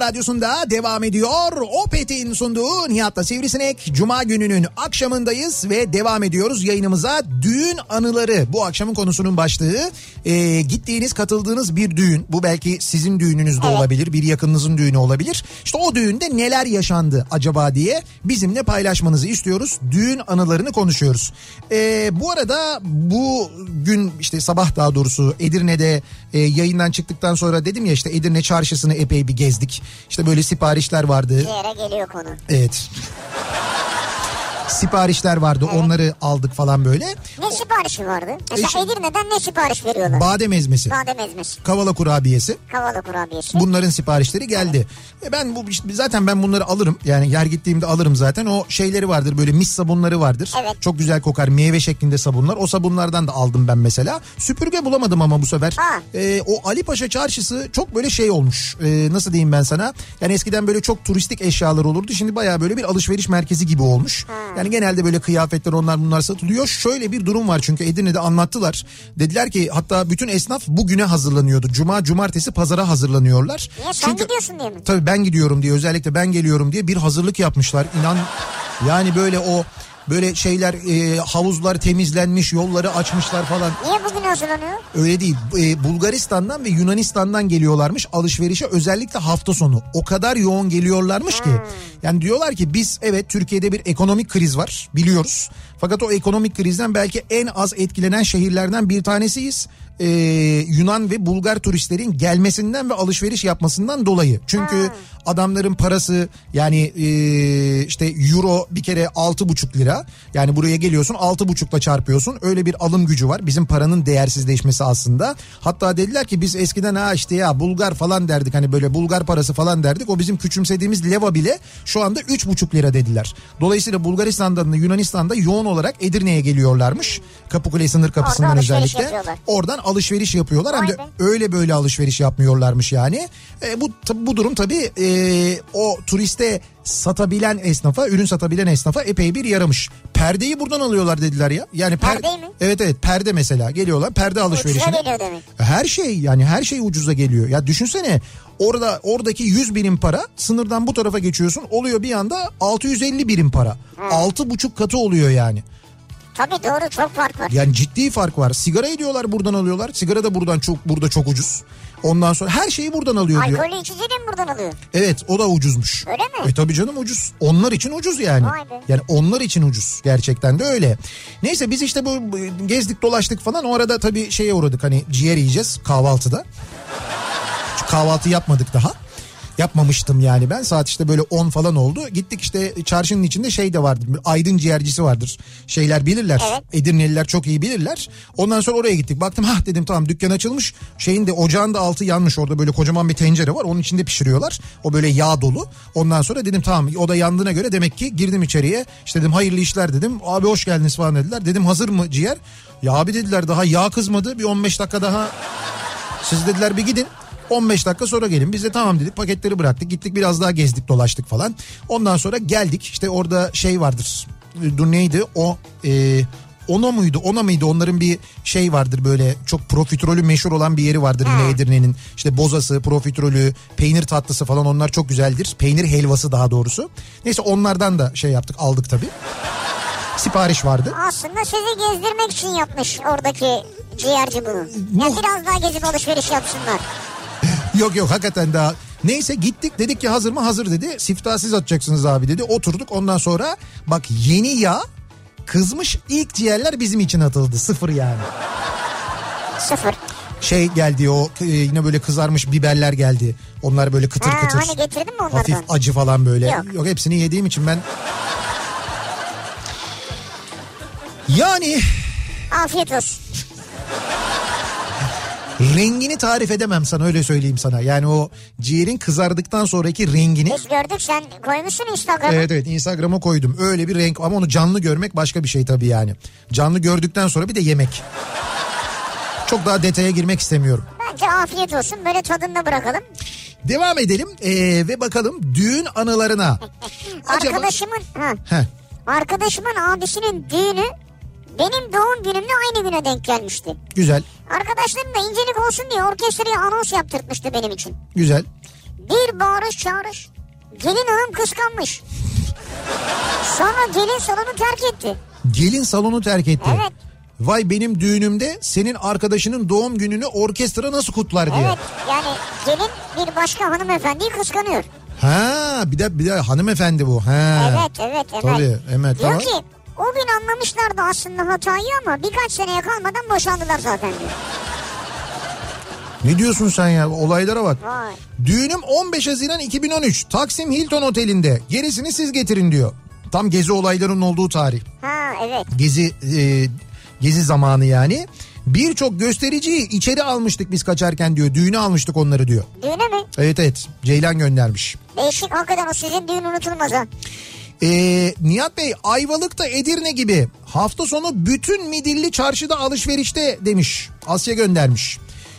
Radyosunda devam ediyor. Opet'in sunduğu Nihat'la Sivrisinek. Cuma gününün akşamındayız ve devam ediyoruz yayınımıza. Düğün anıları bu akşamın konusunun başlığı. Ee, gittiğiniz, katıldığınız bir düğün. Bu belki sizin düğününüz de olabilir. Bir yakınınızın düğünü olabilir. İşte o düğünde neler yaşandı acaba diye bizimle paylaşmanızı istiyoruz. Düğün anılarını konuşuyoruz. Ee, bu arada bu gün işte sabah daha doğrusu Edirne'de e, yayından çıktıktan sonra dedim ya işte Edirne çarşısını epey bir gezdik. İşte böyle siparişler vardı. Bir yere geliyor konu. Evet. Siparişler vardı, evet. Onları aldık falan böyle. Ne siparişi vardı? Mesela e, Edirne'den ne sipariş veriyorlar? Badem ezmesi. Badem ezmesi. Kavala kurabiyesi. Kavala kurabiyesi. Bunların siparişleri geldi. Evet. E ben bu zaten ben bunları alırım. Yani yer gittiğimde alırım zaten. O şeyleri vardır, böyle mis sabunları vardır. Evet. Çok güzel kokar, meyve şeklinde sabunlar. O sabunlardan da aldım ben mesela. Süpürge bulamadım ama bu sefer. E, o Ali Paşa çarşısı çok böyle şey olmuş. E, nasıl diyeyim ben sana? Yani eskiden böyle çok turistik eşyalar olurdu. Şimdi bayağı böyle bir alışveriş merkezi gibi olmuş. Ha. Yani genelde böyle kıyafetler, onlar bunlar satılıyor. Şöyle bir durum var çünkü Edirne'de anlattılar. Dediler ki hatta bütün esnaf bugüne hazırlanıyordu. Cuma, cumartesi, pazara hazırlanıyorlar. Niye? Sen çünkü, gidiyorsun diye mi? Tabii ben gidiyorum diye, özellikle ben geliyorum diye bir hazırlık yapmışlar. İnan yani böyle o... Böyle şeyler, e, havuzlar temizlenmiş, yolları açmışlar falan. Niye bugün hazırlanıyor? Öyle değil. E, Bulgaristan'dan ve Yunanistan'dan geliyorlarmış alışverişe, özellikle hafta sonu. O kadar yoğun geliyorlarmış hmm. ki. Yani diyorlar ki biz evet Türkiye'de bir ekonomik kriz var, biliyoruz. Fakat o ekonomik krizden belki en az etkilenen şehirlerden bir tanesiyiz. Ee, Yunan ve Bulgar turistlerin gelmesinden ve alışveriş yapmasından dolayı. Çünkü ha. adamların parası yani e, işte euro bir kere altı buçuk lira. Yani buraya geliyorsun altı buçukla çarpıyorsun. Öyle bir alım gücü var. Bizim paranın değersizleşmesi aslında. Hatta dediler ki biz eskiden ha işte ya Bulgar falan derdik. Hani böyle Bulgar parası falan derdik. O bizim küçümsediğimiz leva bile şu anda üç buçuk lira dediler. Dolayısıyla Bulgaristan'dan da Yunanistan'da yoğun olarak Edirne'ye geliyorlarmış. Kapıkule sınır kapısından oradan özellikle. Oradan alışveriş yapıyorlar. Hem de öyle böyle alışveriş yapmıyorlarmış yani. E, bu bu durum tabii e, o turiste satabilen esnafa, ürün satabilen esnafa epey bir yaramış. Perdeyi buradan alıyorlar dediler ya. Yani per- Perdeyi mi? Evet evet, perde mesela geliyorlar, perde alışverişine. Ucuza geliyor demek. Her şey yani her şey ucuza geliyor. Ya düşünsene orada oradaki yüz birim para, sınırdan bu tarafa geçiyorsun oluyor bir anda altı yüz elli birim para. altı buçuk katı oluyor yani. Tabii doğru, çok fark var. Yani ciddi fark var. Sigarayı diyorlar buradan alıyorlar. Sigara da buradan çok burada çok ucuz. Ondan sonra her şeyi buradan alıyor diyor. Alkolü içeceği de mi buradan alıyor? Evet, o da ucuzmuş. Öyle mi? E tabii canım, ucuz. Onlar için ucuz yani. Aynen. Yani onlar için ucuz. Gerçekten de öyle. Neyse biz işte bu gezdik dolaştık falan. O arada tabii şeye uğradık, hani ciğer yiyeceğiz kahvaltıda. Kahvaltı yapmadık daha. yapmamıştım yani ben. Saat işte böyle on falan oldu. Gittik işte çarşının içinde şey de vardır. Aydın ciğercisi vardır. Şeyler bilirler. Evet. Edirneliler çok iyi bilirler. Ondan sonra oraya gittik. Baktım ha dedim tamam dükkan açılmış. Şeyin de ocağın da altı yanmış. Orada böyle kocaman bir tencere var. Onun içinde pişiriyorlar. O böyle yağ dolu. Ondan sonra dedim tamam o da yandığına göre demek ki girdim içeriye. İşte dedim hayırlı işler dedim. Abi hoş geldiniz falan dediler. Dedim hazır mı ciğer? Ya abi dediler daha yağ kızmadı. Bir on beş dakika daha siz dediler bir gidin. on beş dakika sonra gelin. Biz de tamam dedik, paketleri bıraktık, gittik biraz daha gezdik dolaştık falan. Ondan sonra geldik işte orada şey vardır. Dur neydi o e, ona mıydı ona mıydı onların bir şey vardır böyle çok profiterolü meşhur olan bir yeri vardır yine Edirne'nin. İşte bozası, profiterolü, peynir tatlısı falan onlar çok güzeldir. Peynir helvası daha doğrusu. Neyse onlardan da şey yaptık aldık tabii. Sipariş vardı. Aslında sizi gezdirmek için yapmış oradaki ciğerci bunu. Ya biraz daha gezip alışveriş yapsınlar. Yok yok hakikaten daha. Neyse gittik dedik ki hazır mı? Hazır dedi. Siftahı siz atacaksınız abi dedi. Oturduk ondan sonra bak yeni yağ kızmış ilk ciğerler bizim için atıldı. Sıfır yani. Sıfır. Şey geldi o yine böyle kızarmış biberler geldi. Onlar böyle kıtır ha, kıtır. Hani getirdin mi onlardan? Hafif acı falan böyle. Yok, yok hepsini yediğim için ben... Yani... Afiyet olsun. Rengini tarif edemem sana öyle söyleyeyim sana. Yani o ciğerin kızardıktan sonraki rengini... Biz gördük sen koymuşsun Instagram'a. Evet evet Instagram'a koydum. Öyle bir renk ama onu canlı görmek başka bir şey tabii yani. Canlı gördükten sonra bir de yemek. Çok daha detaya girmek istemiyorum. Bence afiyet olsun böyle tadında bırakalım. Devam edelim ee, ve bakalım düğün anılarına. Acaba... Arkadaşımın... Ha. Heh. Arkadaşımın abisinin düğünü benim doğum günümle aynı güne denk gelmişti. Güzel. Arkadaşlarım da incelik olsun diye orkestraya anons yaptırtmıştı benim için. Güzel. Bir bağırış çağırış. Gelin hanım kıskanmış. Sonra gelin salonu terk etti. Gelin salonu terk etti. Evet. Vay benim düğünümde senin arkadaşının doğum gününü orkestra nasıl kutlar diye. Evet yani gelin bir başka hanımefendiyi kıskanıyor. Ha bir de bir de hanımefendi bu. Ha. Evet evet evet. Tabii evet. Diyor tamam. Ki o gün anlamışlardı aslında hatayı ama birkaç seneye kalmadan boşandılar zaten diyor. Ne diyorsun sen ya olaylara bak. Vay. Düğünüm on beş Haziran iki bin on üç Taksim Hilton Oteli'nde gerisini siz getirin diyor. Tam gezi olaylarının olduğu tarih. Ha evet. Gezi e, gezi zamanı yani. Birçok göstericiyi içeri almıştık biz kaçarken diyor. Düğüne almıştık onları diyor. Düğüne mi? Evet evet. Ceylan göndermiş. Değişik hakikaten o sizin düğün unutulmaz ha. Ee, Nihat Bey Ayvalık'ta Edirne gibi hafta sonu bütün Midilli çarşıda alışverişte demiş. Asya göndermiş.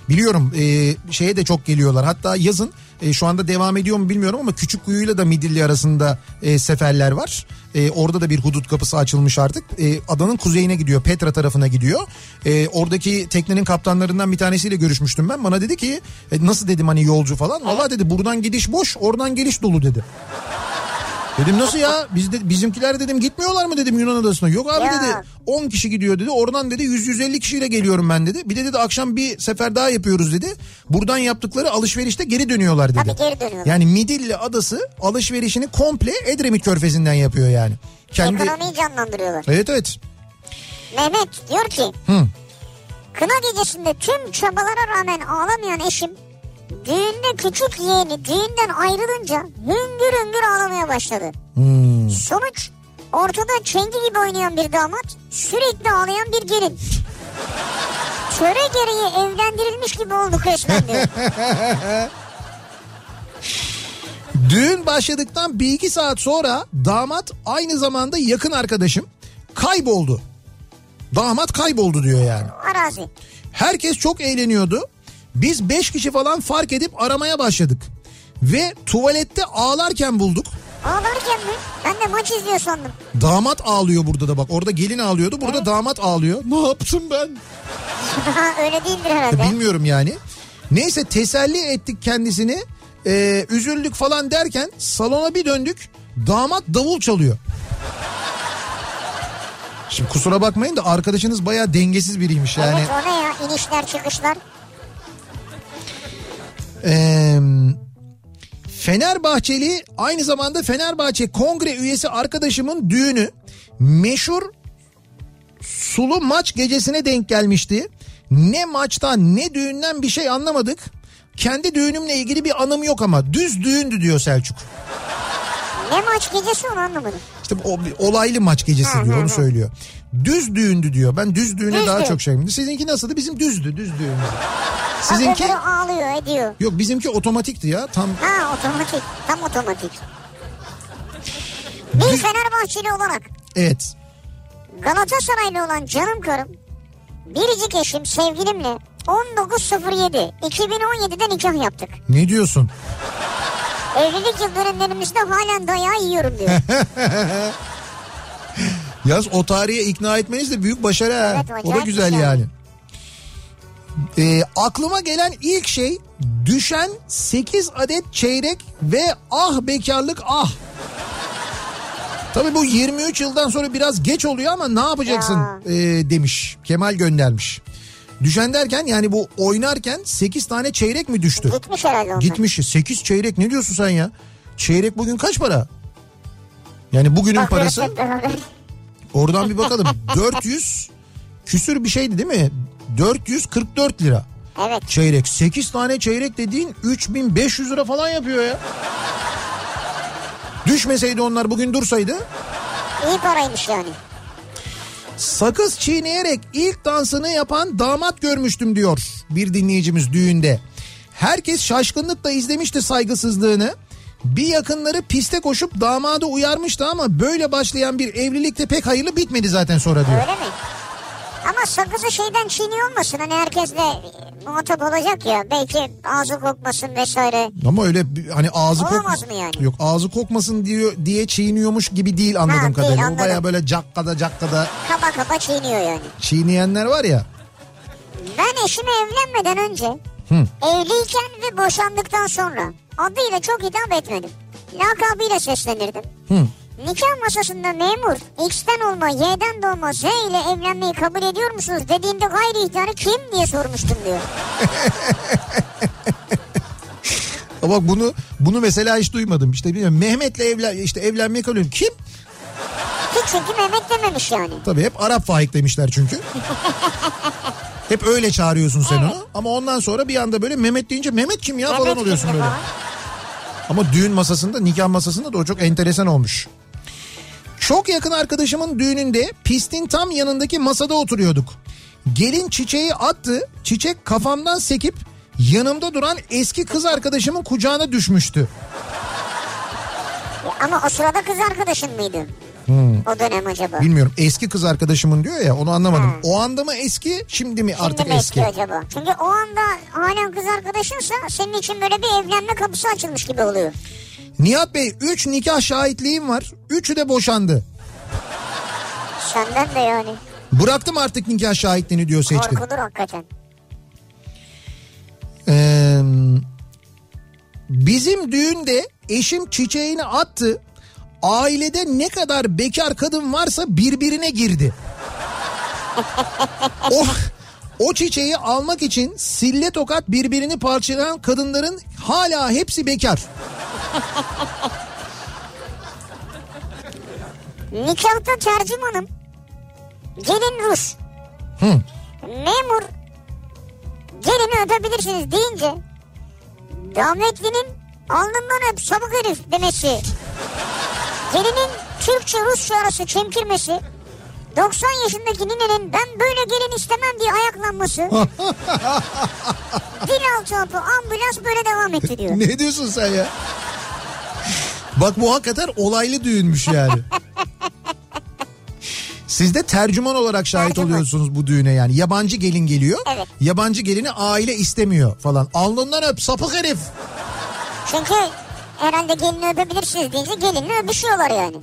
Biliyorum e, şeye de çok geliyorlar. Hatta yazın e, şu anda devam ediyor mu bilmiyorum ama Küçükkuyu'yla da Midilli arasında e, seferler var. E, orada da bir hudut kapısı açılmış artık. E, adanın kuzeyine gidiyor. Petra tarafına gidiyor. E, oradaki teknenin kaptanlarından bir tanesiyle görüşmüştüm ben. Bana dedi ki e, nasıl dedim hani yolcu falan. Valla dedi buradan gidiş boş oradan geliş dolu dedi. Dedim nasıl ya biz de, bizimkiler dedim gitmiyorlar mı dedim Yunan adasına. Yok abi ya. Dedi on kişi gidiyor dedi oradan dedi yüz yüz elli kişiyle geliyorum ben dedi. Bir de dedi akşam bir sefer daha yapıyoruz dedi. Buradan yaptıkları alışverişte geri dönüyorlar dedi. Tabii geri dönüyorlar. Yani Midilli adası alışverişini komple Edremit Körfezi'nden yapıyor yani. Kendi... Ekonomiyi canlandırıyorlar. Evet evet. Mehmet diyor ki Hı. kına gecesinde tüm çabalara rağmen ağlamayan eşim. Düğünde küçük yeğeni düğünden ayrılınca hüngür hüngür ağlamaya başladı. Hmm. Sonuç ortada çengi gibi oynayan bir damat sürekli ağlayan bir gelin. Töre gereği evlendirilmiş gibi olduk resmen diyor. Düğün başladıktan bir iki saat sonra damat aynı zamanda yakın arkadaşım kayboldu. Damat kayboldu diyor yani. Arazi. Herkes çok eğleniyordu. Biz beş kişi falan fark edip aramaya başladık. Ve tuvalette ağlarken bulduk. Ağlarken mi? Ben de maç izliyor sandım. Damat ağlıyor burada da bak. Orada gelin ağlıyordu. Burada evet. Damat ağlıyor. Ne yaptım ben? Öyle değildir herhalde. Bilmiyorum yani. Neyse teselli ettik kendisini. Ee, üzüldük falan derken salona bir döndük. Damat davul çalıyor. Şimdi kusura bakmayın da arkadaşınız bayağı dengesiz biriymiş yani. Evet o ne ya? İnişler çıkışlar. Ee, Fenerbahçeli aynı zamanda Fenerbahçe Kongre üyesi arkadaşımın düğünü meşhur sulu maç gecesine denk gelmişti. Ne maçtan ne düğünden bir şey anlamadık. Kendi düğünümle ilgili bir anım yok ama düz düğündü diyor Selçuk. Ne maç gecesi onu anlamadım. İşte o, olaylı maç gecesi ha, diyor ha, onu ha. söylüyor. Düz düğündü diyor. Ben düz düğüne düz daha düğün. Çok şeyim. Sizinki nasıldı? Bizim düzdü, düz düğündü. Sizinki ağlıyor ediyor. Yok bizimki otomatikti ya. Tam Ha otomatik. Tam otomatik. Bir Dü... Fenerbahçeli olarak. Evet. Galatasaraylı olan canım karım. Biricik eşim sevgilimle on dokuz sıfır yedi iki bin on yedi'de nikah yaptık. Ne diyorsun? Evlilik yıl dönemlerimizde halen dayağı yiyorum diyor. Yaz o tarihe ikna etmeniz de büyük başarı. Evet, o da güzel şey. Yani. E, aklıma gelen ilk şey düşen sekiz adet çeyrek ve ah bekarlık ah. Tabii bu yirmi üç yıldan sonra biraz geç oluyor ama ne yapacaksın ya. E, demiş. Kemal göndermiş. Düşen derken yani bu oynarken sekiz tane çeyrek mi düştü? Gitmiş herhalde onlar. Gitmiş. sekiz çeyrek ne diyorsun sen ya? Çeyrek bugün kaç para? Yani bugünün bak, parası. Oradan bir bakalım. dört yüz küsür bir şeydi değil mi? dört yüz kırk dört lira. Evet. Çeyrek. sekiz tane çeyrek dediğin üç bin beş yüz lira falan yapıyor ya. Düşmeseydi onlar bugün dursaydı. İyi paraymış yani. Sakız çiğneyerek ilk dansını yapan damat görmüştüm diyor bir dinleyicimiz düğünde. Herkes şaşkınlıkla izlemişti saygısızlığını. Bir yakınları piste koşup damadı uyarmıştı ama böyle başlayan bir evlilikte pek hayırlı bitmedi zaten sonra diyor. Öyle mi? Ama sakızı şeyden çiğniyor olmasın hani herkesle muhatap olacak ya belki ağzı kokmasın vesaire. Ama öyle hani ağzı kokmasın yani? Yok ağzı kokmasın diyor diye çiğniyormuş gibi değil anladığım ha, kadarıyla. Değil, o baya böyle cakkada cakkada. Kaba kaba çiğniyor yani. Çiğneyenler var ya. Ben eşime evlenmeden önce Hı. evliyken ve boşandıktan sonra adıyla çok hitap etmedim. Lakabıyla seslenirdim. Hı. Nikah masasında memur X'ten olma Y'den doğma Z ile evlenmeyi kabul ediyor musunuz dediğinde gayri ihtiyarı kim diye sormuştum diyor. Bak bunu bunu mesela hiç duymadım. İşte bilmiyorum Mehmet'le evlen işte evlenmeyi kabul ediyorum. Kim? Hiç çünkü Mehmet dememiş yani. Tabii hep Arap faik demişler çünkü. Hep öyle çağırıyorsun sen evet. onu. Ama ondan sonra bir anda böyle Mehmet deyince Mehmet kim ya Mehmet falan oluyorsun böyle. Falan. Ama düğün masasında, nikah masasında da o çok enteresan olmuş. Çok yakın arkadaşımın düğününde pistin tam yanındaki masada oturuyorduk. Gelin çiçeği attı, çiçek kafamdan sekip yanımda duran eski kız arkadaşımın kucağına düşmüştü. Ama o sırada kız arkadaşın mıydı? Hmm. O dönem acaba? Bilmiyorum. Eski kız arkadaşımın diyor ya onu anlamadım. Hmm. O anda mı eski, şimdi mi şimdi artık mi eski? Şimdi acaba? Çünkü o anda halen kız arkadaşınsa senin için böyle bir evlenme kapısı açılmış gibi oluyor. Nihat Bey üç nikah şahitliğim var. Üçü de boşandı. Senden de yani. Bıraktım artık nikah şahitliğini diyor Seçkin. Korkudur hakikaten. Ee, bizim düğünde eşim çiçeğini attı. Ailede ne kadar bekar kadın varsa birbirine girdi. o, o çiçeği almak için sille tokat birbirini parçalayan kadınların hala hepsi bekar. Nikahta tercümanım. Gelin Rus. Hı. Memur. Gelini öpebilirsiniz deyince dametlinin alnından öp sabık herif demesi. Gelinin Türkçe-Rusça arası çemkirmesi, doksan yaşındaki ninenin ben böyle gelin istemem diye ayaklanması, dil alçapı ambulans böyle devam etti diyor. Ne diyorsun sen ya? Bak bu hakikaten olaylı düğünmüş yani. Siz de tercüman olarak şahit tercüman. Oluyorsunuz bu düğüne yani. Yabancı gelin geliyor, evet. Yabancı gelini aile istemiyor falan. Alnından öp sapık herif. Çünkü... Herhalde gelini öpebilirsiniz deyince gelinle öpüşüyorlar yani.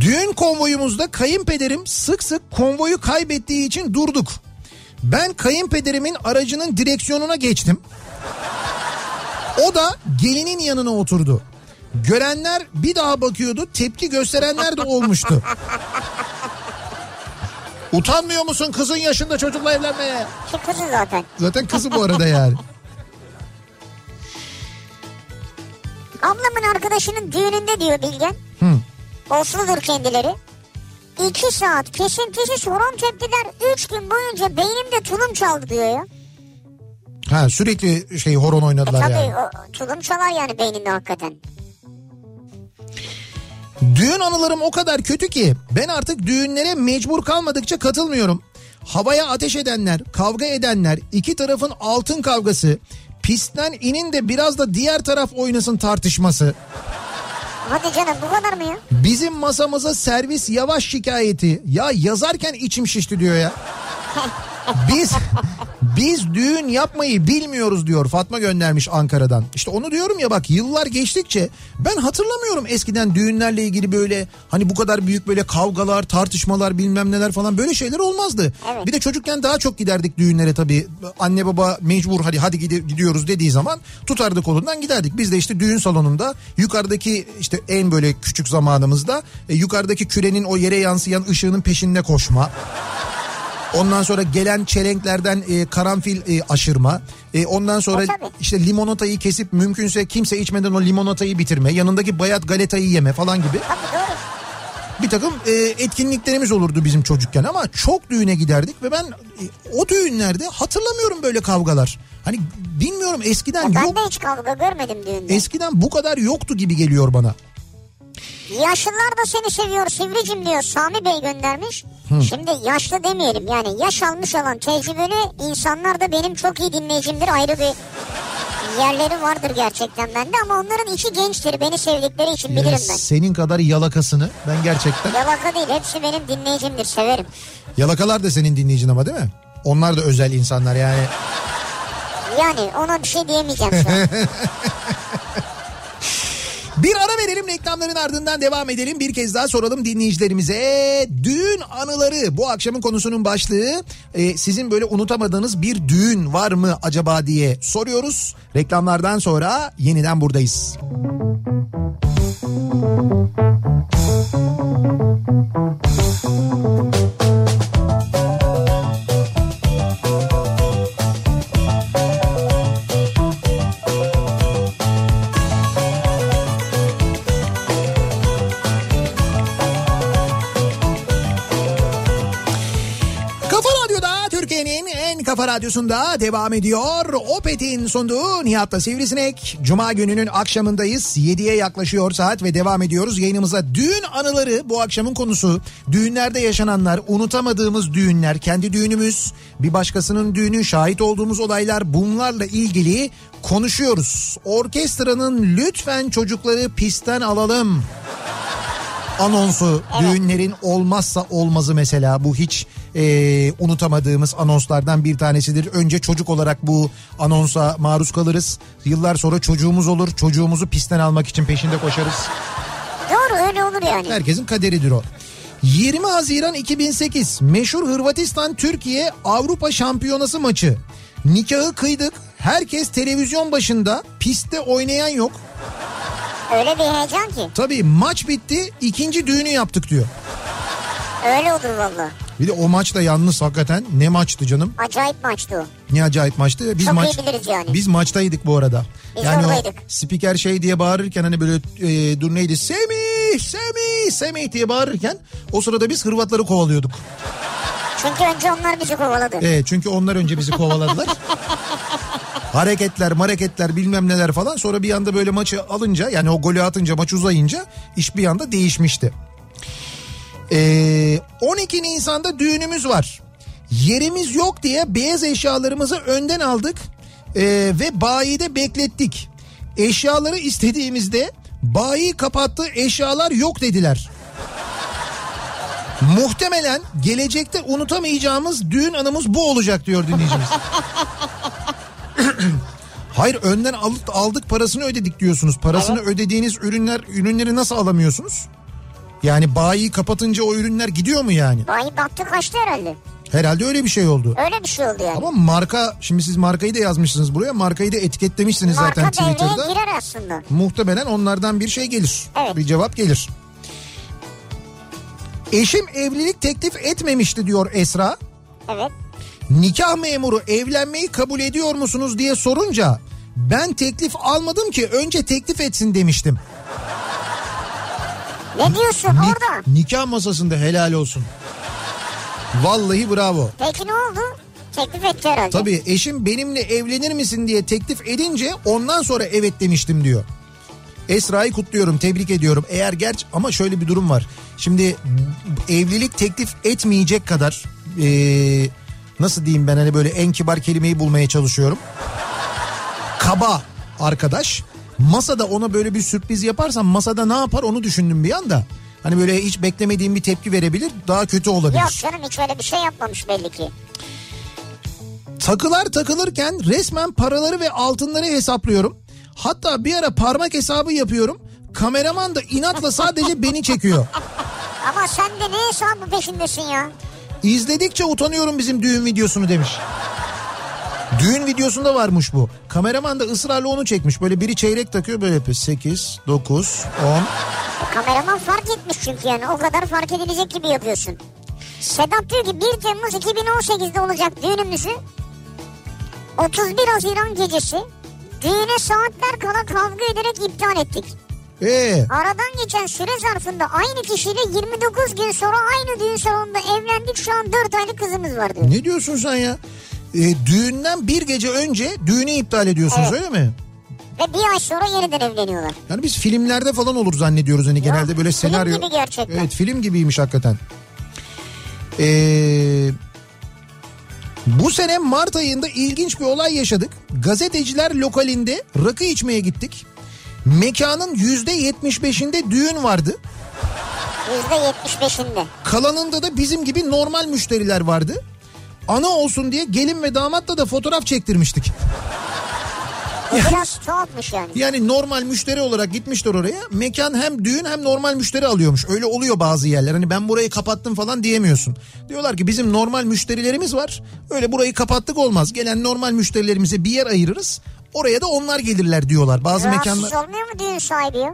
Düğün konvoyumuzda kayınpederim sık sık konvoyu kaybettiği için durduk. Ben kayınpederimin aracının direksiyonuna geçtim. O da gelinin yanına oturdu. Görenler bir daha bakıyordu, tepki gösterenler de olmuştu. Utanmıyor musun kızın yaşında çocukla evlenmeye? Ki kızı zaten. Zaten kızı bu arada yani. Ablamın arkadaşının düğününde diyor Bilgen. Hı. Osludur kendileri. İki saat kesintisiz horon teptiler. Üç gün boyunca beynimde tulum çaldı diyor ya. Ha, sürekli şey horon oynadılar e, tabii, yani. Tabii çılgın çalar yani beyninde hakikaten. Düğün anılarım o kadar kötü ki ben artık düğünlere mecbur kalmadıkça katılmıyorum. Havaya ateş edenler, kavga edenler, iki tarafın altın kavgası, pistten inin de biraz da diğer taraf oynasın tartışması. Hadi canım, bu kadar mı ya? Bizim masamıza servis yavaş şikayeti. Ya yazarken içim şişti diyor ya. Biz biz düğün yapmayı bilmiyoruz diyor. Fatma göndermiş Ankara'dan. İşte onu diyorum ya, bak yıllar geçtikçe ben hatırlamıyorum eskiden düğünlerle ilgili böyle hani bu kadar büyük böyle kavgalar, tartışmalar, bilmem neler falan böyle şeyler olmazdı. Evet. Bir de çocukken daha çok giderdik düğünlere tabii. Anne baba mecbur hadi hadi gidiyoruz dediği zaman tutardık kolundan giderdik. Biz de işte düğün salonunda yukarıdaki işte en böyle küçük zamanımızda e, yukarıdaki kürenin o yere yansıyan ışığının peşinde koşma. Ondan sonra gelen çelenklerden e, karanfil e, aşırma. E, ondan sonra işte limonatayı kesip mümkünse kimse içmeden o limonatayı bitirme. Yanındaki bayat galetayı yeme falan gibi. Bir takım e, etkinliklerimiz olurdu bizim çocukken ama çok düğüne giderdik ve ben e, o düğünlerde hatırlamıyorum böyle kavgalar. Hani bilmiyorum eskiden ya ben yok. Ben de hiç kavga görmedim düğünde. Eskiden bu kadar yoktu gibi geliyor bana. Yaşlılar da seni seviyor Sivricim diyor Sami Bey göndermiş. Hı. Şimdi yaşlı demeyelim yani yaş almış olan tecrübeli insanlar da benim çok iyi dinleyicimdir, ayrı bir yerleri vardır gerçekten bende ama onların içi gençtir, beni sevdikleri için bilirim ben. Senin kadar yalakasını ben gerçekten. Yalaka değil, hepsi benim dinleyicimdir, severim. Yalakalar da senin dinleyicin ama değil mi? Onlar da özel insanlar yani. Yani ona bir şey diyemeyeceğim şu an. Bir ara verelim, reklamların ardından devam edelim. Bir kez daha soralım dinleyicilerimize. Düğün anıları bu akşamın konusunun başlığı. Ee, sizin böyle unutamadığınız bir düğün var mı acaba diye soruyoruz. Reklamlardan sonra yeniden buradayız. Kafa Radyosu'nda devam ediyor. Opet'in sunduğu Nihat'la Sivrisinek. Cuma gününün akşamındayız. yediye yaklaşıyor saat ve devam ediyoruz yayınımıza. Düğün anıları bu akşamın konusu. Düğünlerde yaşananlar, unutamadığımız düğünler, kendi düğünümüz, bir başkasının düğünü, şahit olduğumuz olaylar, bunlarla ilgili konuşuyoruz. Orkestranın lütfen çocukları pistten alalım anonsu, evet. Düğünlerin olmazsa olmazı mesela, bu hiç e, unutamadığımız anonslardan bir tanesidir. Önce çocuk olarak bu anonsa maruz kalırız. Yıllar sonra çocuğumuz olur. Çocuğumuzu pistten almak için peşinde koşarız. Doğru, öyle olur yani. Herkesin kaderidir o. yirmi Haziran iki bin sekiz meşhur Hırvatistan Türkiye Avrupa Şampiyonası maçı. Nikahı kıydık. Herkes televizyon başında. Pistte oynayan yok. Öyle bir heyecan ki. Tabii maç bitti, ikinci düğünü yaptık diyor. Öyle olur valla. Bir de o maç da yalnız hakikaten ne maçtı canım. Acayip maçtı o. Ne acayip maçtı. Biz Çok maç, iyi biliriz yani. Biz maçtaydık bu arada. Biz yani oradaydık. Spiker şey diye bağırırken hani böyle e, dur neydi Semih, Semih, Semih diye bağırırken o sırada biz Hırvatları kovalıyorduk. Çünkü önce onlar bizi kovaladı. Evet, çünkü onlar önce bizi kovaladılar. Hareketler, mareketler, bilmem neler falan. Sonra bir anda böyle maçı alınca, yani o golü atınca, maç uzayınca iş bir anda değişmişti. Ee, on iki Nisan'da düğünümüz var. Yerimiz yok diye beyaz eşyalarımızı önden aldık e, ve bayide beklettik. Eşyaları istediğimizde bayi kapattı, eşyalar yok dediler. Muhtemelen gelecekte unutamayacağımız düğün anımız bu olacak diyor dinleyicimiz. Hayır, önden aldık, aldık parasını ödedik diyorsunuz. Parasını evet. Ödediğiniz ürünler ürünleri nasıl alamıyorsunuz? Yani bayi kapatınca o ürünler gidiyor mu yani? Bayi battı kaçtı herhalde. Herhalde öyle bir şey oldu. Öyle bir şey oldu yani. Ama marka, şimdi siz markayı da yazmışsınız buraya. Markayı da etiketlemişsiniz marka zaten Twitter'da. Marka devreye girer aslında. Muhtemelen onlardan bir şey gelir. Evet. Bir cevap gelir. Eşim evlilik teklif etmemişti diyor Esra. Evet. Nikah memuru evlenmeyi kabul ediyor musunuz diye sorunca ben teklif almadım ki, önce teklif etsin demiştim. Ne diyorsun Ni- orada? Nikah masasında, helal olsun. Vallahi bravo. Peki ne oldu? teklif etti herhalde. Tabii eşim benimle evlenir misin diye teklif edince ondan sonra evet demiştim diyor. Esra'yı kutluyorum, tebrik ediyorum. Eğer gerçi ama şöyle bir durum var. Şimdi evlilik teklif etmeyecek kadar ee, nasıl diyeyim ben, hani böyle en kibar kelimeyi bulmaya çalışıyorum. Kaba arkadaş. Masada ona böyle bir sürpriz yaparsam masada ne yapar onu düşündüm bir anda. Hani böyle hiç beklemediğim bir tepki verebilir, daha kötü olabilir. Yok canım, hiç öyle bir şey yapmamış belli ki. Takılar takılırken resmen paraları ve altınları hesaplıyorum. Hatta bir ara parmak hesabı yapıyorum. Kameraman da inatla sadece beni çekiyor. Ama sen de ne hesabı peşindesin ya? İzledikçe utanıyorum bizim düğün videosunu demiş. Düğün videosunda varmış bu. Kameraman da ısrarla onu çekmiş. Böyle biri çeyrek takıyor, böyle yapıyor. sekiz, dokuz, on Kameraman fark etmiş çünkü yani. O kadar fark edilecek gibi yapıyorsun. Sedat diyor ki bir Temmuz iki bin on sekizde olacak düğünümüzü. otuz bir Haziran gecesi. Düğüne saatler kala kavga ederek iptal ettik. Ee? Aradan geçen süre zarfında aynı kişiyle yirmi dokuz gün sonra aynı düğün salonunda evlendik. Şu an dört aylık kızımız var diyor. Ne diyorsun sen ya? E, düğünden bir gece önce düğünü iptal ediyorsunuz, evet. Öyle mi? Ve bir ay sonra yeniden evleniyorlar. Yani biz filmlerde falan olur zannediyoruz hani. Yok, genelde böyle senaryo. Film gibi gerçekten. Evet, film gibiymiş hakikaten. Ee, bu sene Mart ayında ilginç bir olay yaşadık. Gazeteciler lokalinde rakı içmeye gittik. Mekanın yüzde yetmiş beşinde düğün vardı. yüzde yetmiş beşinde Kalanında da bizim gibi normal müşteriler vardı. Ana olsun diye gelin ve damatla da fotoğraf çektirmiştik. Yani, biraz tuhafmış yani. Yani normal müşteri olarak gitmişler oraya. Mekan hem düğün hem normal müşteri alıyormuş. Öyle oluyor bazı yerler. Hani ben burayı kapattım falan diyemiyorsun. Diyorlar ki bizim normal müşterilerimiz var. Öyle burayı kapattık olmaz. Gelen normal müşterilerimize bir yer ayırırız. Oraya da onlar gelirler diyorlar. Bazı rahatsız mekanlar... olmuyor mu düğün sahibi?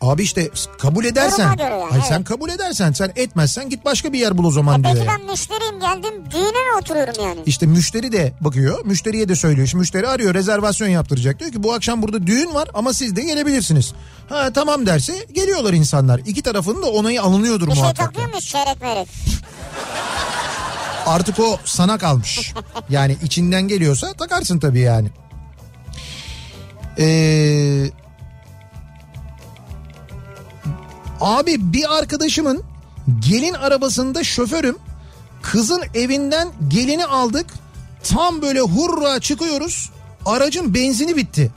Abi işte kabul edersen, yani, ay evet. Sen kabul edersen, sen etmezsen git başka bir yer bul o zaman e diyor. Peki ben müşteriyim, geldim düğüne mi oturuyorum yani? İşte müşteri de bakıyor, müşteriye de söylüyor. Şimdi müşteri arıyor, rezervasyon yaptıracak. Diyor ki bu akşam burada düğün var ama siz de gelebilirsiniz. Ha tamam derse geliyorlar insanlar. İki tarafının da onayı alınıyordur bir muhakkak. Bir şey takıyor muyuz çeyrek meyret? Artık o sana kalmış. Yani içinden geliyorsa takarsın tabii yani. Eee... Abi bir arkadaşımın gelin arabasında şoförüm, kızın evinden gelini aldık, tam böyle hurra çıkıyoruz, aracın benzini bitti.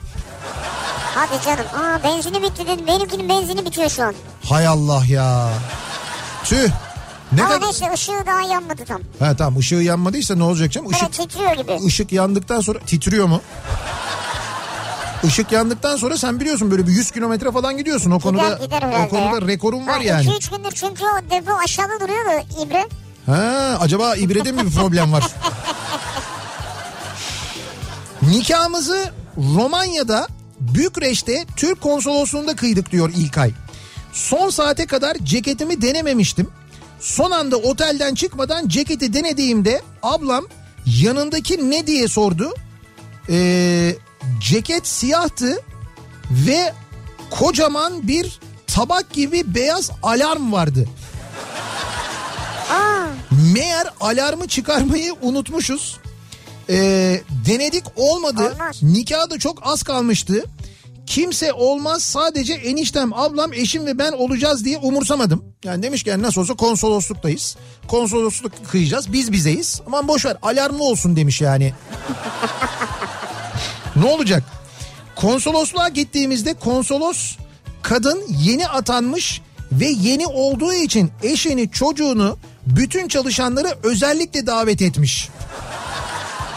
Hadi canım, aa benzini bitti dedim, benimkinin benzini bitiyor şu an. Hay Allah ya. Tüh. Ne ama kadar... neyse ışığı daha yanmadı tam. Ha tamam, ışığı yanmadıysa ne olacak canım? Işık, evet, titriyor gibi. Işık yandıktan sonra titriyor mu? Işık yandıktan sonra sen biliyorsun böyle bir yüz kilometre falan gidiyorsun. O gider, konuda gider o konuda ya. Rekorum var ha, yani. iki üç gündür çünkü o depo aşağıda duruyor da ibre. Ha, acaba ibrede mi bir problem var? Nikahımızı Romanya'da Bükreş'te Türk konsolosluğunda kıydık diyor İlkay. Son saate kadar ceketimi denememiştim. Son anda otelden çıkmadan ceketi denediğimde ablam yanındaki ne diye sordu. Eee... Ceket siyahtı ve kocaman bir tabak gibi beyaz alarm vardı. Aa. Meğer alarmı çıkarmayı unutmuşuz. Ee, denedik, olmadı. Olmaz. Nikahı da çok az kalmıştı. Kimse olmaz, sadece eniştem, ablam, eşim ve ben olacağız diye umursamadım. Yani demiş ki yani nasıl olsa konsolosluktayız. Konsolosluk kıyacağız, biz bizeyiz. Aman boşver alarmlı olsun demiş yani. Ne olacak? Konsolosluğa gittiğimizde konsolos kadın yeni atanmış ve yeni olduğu için eşini, çocuğunu, bütün çalışanları özellikle davet etmiş.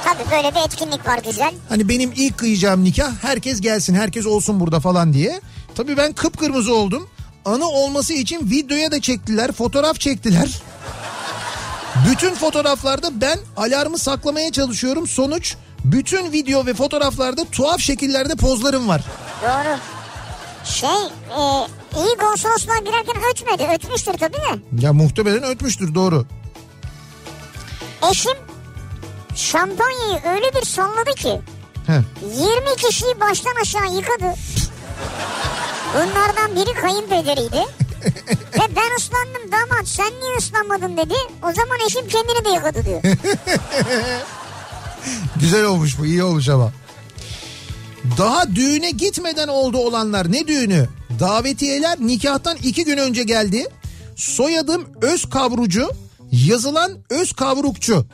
Tabii böyle bir etkinlik var güzel. Hani benim ilk kıyacağım nikah, herkes gelsin, herkes olsun burada falan diye. Tabii ben kıpkırmızı oldum. Anı olması için videoya da çektiler, fotoğraf çektiler. Bütün fotoğraflarda ben alarmı saklamaya çalışıyorum. Sonuç... Bütün video ve fotoğraflarda tuhaf şekillerde pozlarım var. Doğru. Şey, e, iyi konsolosluğa girerken ötmedi. Ötmüştür tabii mi? Ya muhtemelen ötmüştür, doğru. Eşim şampanyayı öyle bir salladı ki... He. yirmi kişiyi baştan aşağı yıkadı. Bunlardan biri kayınpederiydi. Ve ben ıslandım damat, sen niye ıslanmadın dedi. O zaman eşim kendini de yıkadı diyor. Güzel olmuş bu, iyi olmuş ama. Daha düğüne gitmeden oldu olanlar. Ne düğünü? Davetiyeler nikahtan iki gün önce geldi. Soyadım Öz Kavrucu, yazılan Öz Kavrukçu.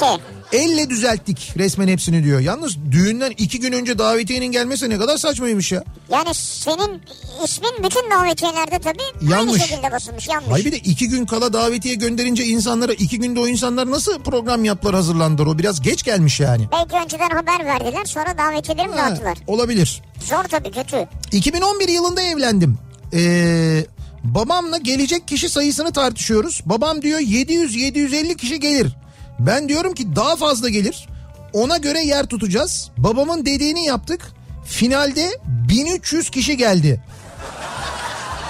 Ha. Elle düzelttik resmen hepsini diyor. Yalnız düğünden iki gün önce davetiyenin gelmesi ne kadar saçmaymış ya. Yani senin ismin bütün davetiyelerde tabii yanlış. Aynı şekilde basılmış, yanlış. Hayır, bir de iki gün kala davetiye gönderince insanlara, iki günde o insanlar nasıl program yaptılar, hazırlandılar, o biraz geç gelmiş yani. Belki önceden haber verdiler, sonra davetiyeleri mi dağıttılar? Olabilir. Zor tabii, kötü. iki bin on bir yılında evlendim. Eee... Babamla gelecek kişi sayısını tartışıyoruz. Babam diyor yedi yüz yedi yüz elli kişi gelir. Ben diyorum ki daha fazla gelir. Ona göre yer tutacağız. Babamın dediğini yaptık. Finalde bin üç yüz kişi geldi.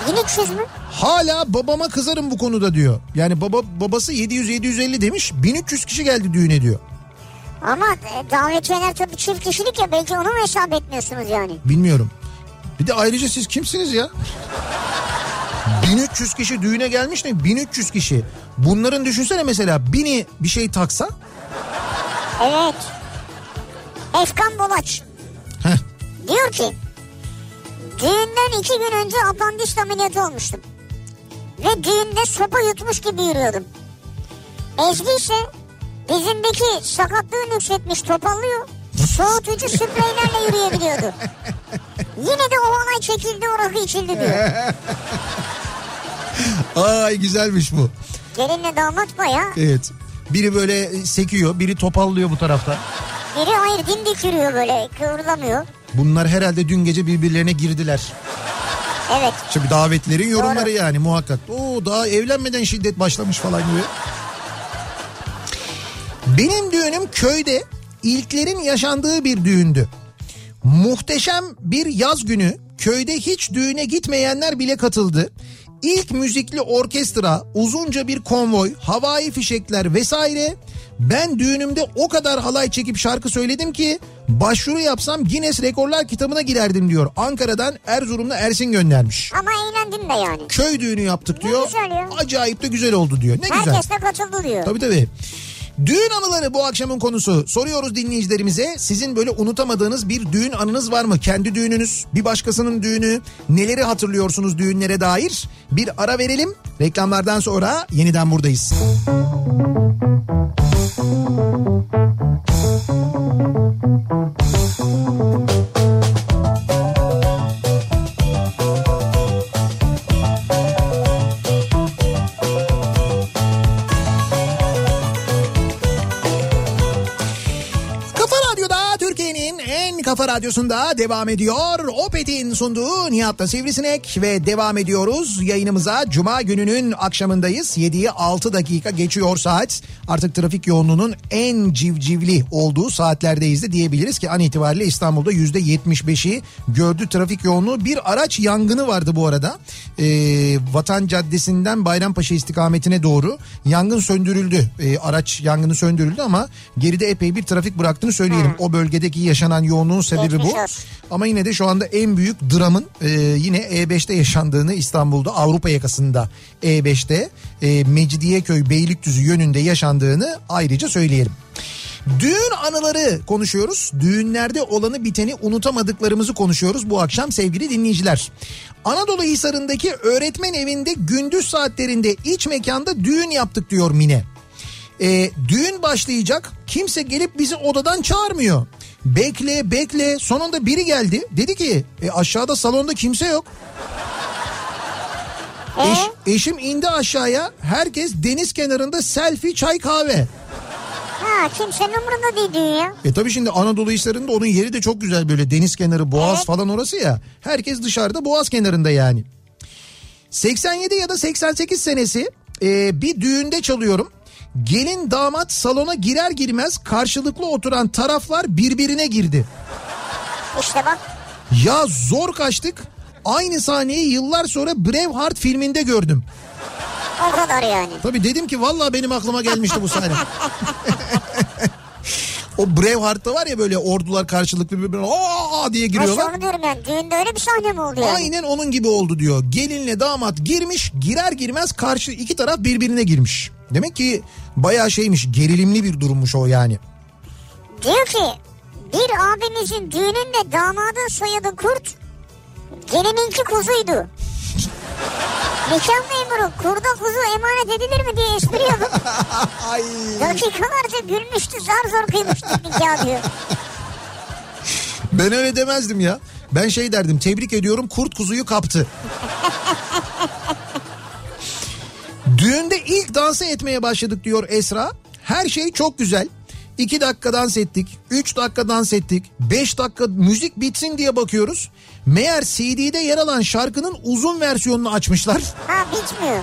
bin üç yüz mü? Hala babama kızarım bu konuda diyor. Yani baba babası yedi yüz yedi yüz elli demiş. bin üç yüz kişi geldi düğüne diyor. Ama davetiyeler tabii çift kişilik ya. Belki onu mu hesap etmiyorsunuz yani? Bilmiyorum. Bir de ayrıca siz kimsiniz ya? bin üç yüz kişi düğüne gelmiş ne? bin üç yüz kişi. Bunların düşünsene mesela bini bir şey taksa. Evet. Efkan Bolaç. Heh. Diyor ki düğünden iki gün önce apandist ameliyatı olmuştum. Ve düğünde sopa yutmuş gibi yürüyordum. Ezgi ise dizimdeki sakatlığı nüksetmiş, topallıyor. Soğutucu spreylerle yürüyebiliyordu. Yine de o olay çekildi, o rakı içildi diyor. Ay güzelmiş bu. Gelinle damat baya. Evet. Biri böyle sekiyor, biri topallıyor bu tarafta. Biri hayır dimdik yürüyor böyle, kıvırlamıyor. Bunlar herhalde dün gece birbirlerine girdiler. Evet. Şimdi davetlerin yorumları. Doğru. Yani muhakkak. Oo, daha evlenmeden şiddet başlamış falan gibi. Benim düğünüm köyde ilklerin yaşandığı bir düğündü. Muhteşem bir yaz günü köyde hiç düğüne gitmeyenler bile katıldı. İlk müzikli orkestra, uzunca bir konvoy, havai fişekler vesaire. Ben düğünümde o kadar halay çekip şarkı söyledim ki başvuru yapsam Guinness Rekorlar kitabına girerdim diyor. Ankara'dan Erzurum'da Ersin göndermiş. Ama eğlendim de yani. Köy düğünü yaptık ne diyor. Güzel ya. Acayip de güzel oldu diyor. Ne herkes güzel. Herkes de katıldı diyor. Tabii tabii. Düğün anıları bu akşamın konusu. Soruyoruz dinleyicilerimize, sizin böyle unutamadığınız bir düğün anınız var mı? Kendi düğününüz, bir başkasının düğünü, neleri hatırlıyorsunuz düğünlere dair? Bir ara verelim. Reklamlardan sonra yeniden buradayız. Kafa Radyosu'nda devam ediyor. Opet'in sunduğu Nihat'la Sivrisinek ve devam ediyoruz yayınımıza. Cuma gününün akşamındayız. yediyi altı dakika geçiyor saat. Artık trafik yoğunluğunun en civcivli olduğu saatlerdeyiz de diyebiliriz ki an itibariyle İstanbul'da yüzde yetmiş beşi gördü trafik yoğunluğu. Bir araç yangını vardı bu arada. E, Vatan Caddesi'nden Bayrampaşa istikametine doğru yangın söndürüldü. E, araç yangını söndürüldü ama geride epey bir trafik bıraktığını söyleyelim. O bölgedeki yaşanan yoğunluğun sebebi bu. Ama yine de şu anda en büyük dramın e, yine E beşte yaşandığını İstanbul'da Avrupa yakasında E beşte e, Mecidiyeköy Beylikdüzü yönünde yaşandığını ayrıca söyleyelim. Düğün anıları konuşuyoruz. Düğünlerde olanı biteni, unutamadıklarımızı konuşuyoruz bu akşam sevgili dinleyiciler. Anadolu Hisarı'ndaki öğretmen evinde gündüz saatlerinde iç mekanda düğün yaptık diyor Mine. E, düğün başlayacak, kimse gelip bizi odadan çağırmıyor. Bekle bekle, sonunda biri geldi, dedi ki e, aşağıda salonda kimse yok. Eş, eşim indi aşağıya, herkes deniz kenarında selfie, çay, kahve. Ha, kimsenin umurunda değil diyor ya. E tabii şimdi Anadolu Hisarı'nda onun yeri de çok güzel, böyle deniz kenarı, boğaz, evet, falan orası ya. Herkes dışarıda, boğaz kenarında yani. seksen yedi ya da seksen sekiz senesi e, bir düğünde çalıyorum. Gelin damat salona girer girmez karşılıklı oturan taraflar birbirine girdi. İşte bak. Ya zor kaçtık. Aynı sahneyi yıllar sonra Braveheart filminde gördüm. O kadar yani. Tabii dedim ki vallahi benim aklıma gelmişti bu sahne. O Braveheart'ta var ya böyle ordular karşılıklı birbirine aa diye giriyorlar. Nasıl onu diyorum yani, düğünde öyle bir sahne mi oldu yani? Aynen onun gibi oldu diyor. Gelinle damat girmiş, girer girmez karşı iki taraf birbirine girmiş. Demek ki bayağı şeymiş, gerilimli bir durummuş o yani. Diyor ki bir abimizin düğününde damadın soyadı kurt, gelininki kuzuydu. Nikah memuru kurda kuzu emanet edilir mi diye espri yapıp dakikalarca gülmüştü, zar zor kıymıştı nikah diyor. Ben öyle demezdim ya. Ben şey derdim, tebrik ediyorum, kurt kuzuyu kaptı. Düğünde ilk dansı etmeye başladık diyor Esra. Her şey çok güzel. İki dakika dans ettik, üç dakika dans ettik, beş dakika müzik bitsin diye bakıyoruz. Meğer C D'de yer alan şarkının uzun versiyonunu açmışlar. Ha, bitmiyor.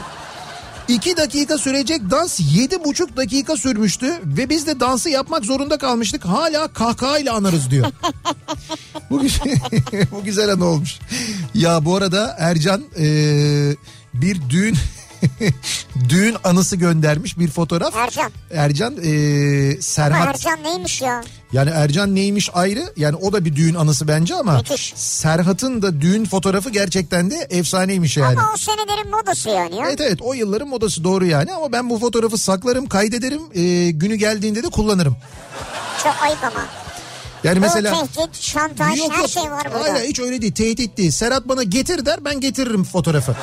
İki dakika sürecek dans yedi buçuk dakika sürmüştü ve biz de dansı yapmak zorunda kalmıştık. Hala kahkahayla anarız diyor. Bu, bu güzel anı olmuş. Ya bu arada Ercan ee, bir düğün... düğün anısı göndermiş bir fotoğraf. Ercan. Ercan ee, Serhat. Ama Ercan neymiş ya? Yani Ercan neymiş ayrı. Yani o da bir düğün anısı bence ama. Müthiş. Serhat'ın da düğün fotoğrafı gerçekten de efsaneymiş yani. Ama o senelerin modası yani. Ya. Evet evet, o yılların modası, doğru yani. Ama ben bu fotoğrafı saklarım, kaydederim. E, günü geldiğinde de kullanırım. Çok ayıp ama. Yani mesela o tehdit, şantaj, yok, her yok. Şey var burada. Aynen, hiç öyle değil, tehdit değil. Serhat bana getir der, ben getiririm fotoğrafı.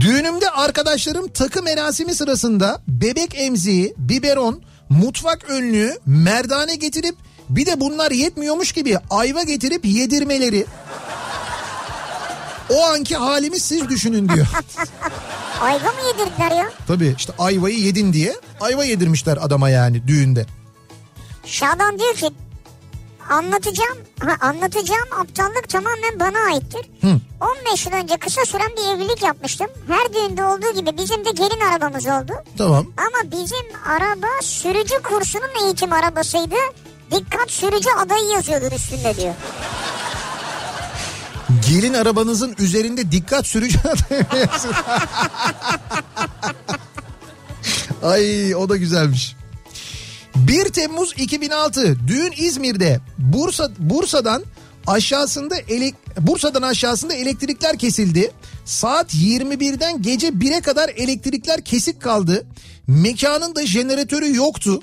Düğünümde arkadaşlarım takı merasimi sırasında bebek emziği, biberon, mutfak önlüğü, merdane getirip bir de bunlar yetmiyormuş gibi ayva getirip yedirmeleri. O anki halimi siz düşünün diyor. Ayva mı yedirdiler ya? Tabii işte, ayvayı yedin diye ayva yedirmişler adama yani düğünde. Şadan diyor ki Anlatacağım ha, anlatacağım aptallık tamamen bana aittir. Hı. on beş yıl önce kısa süren bir evlilik yapmıştım. Her düğünde olduğu gibi bizim de gelin arabamız oldu. Tamam. Ama bizim araba sürücü kursunun eğitim arabasıydı. Dikkat, sürücü adayı yazıyordu üstünde diyor. Gelin arabanızın üzerinde dikkat sürücü adayı yazıyor. Ay, o da güzelmiş. bir Temmuz iki bin altı düğün İzmir'de. Bursa Bursa'dan aşağısında ele, Bursa'dan aşağısında elektrikler kesildi. Saat yirmi birden gece bire kadar elektrikler kesik kaldı. Mekanın da jeneratörü yoktu.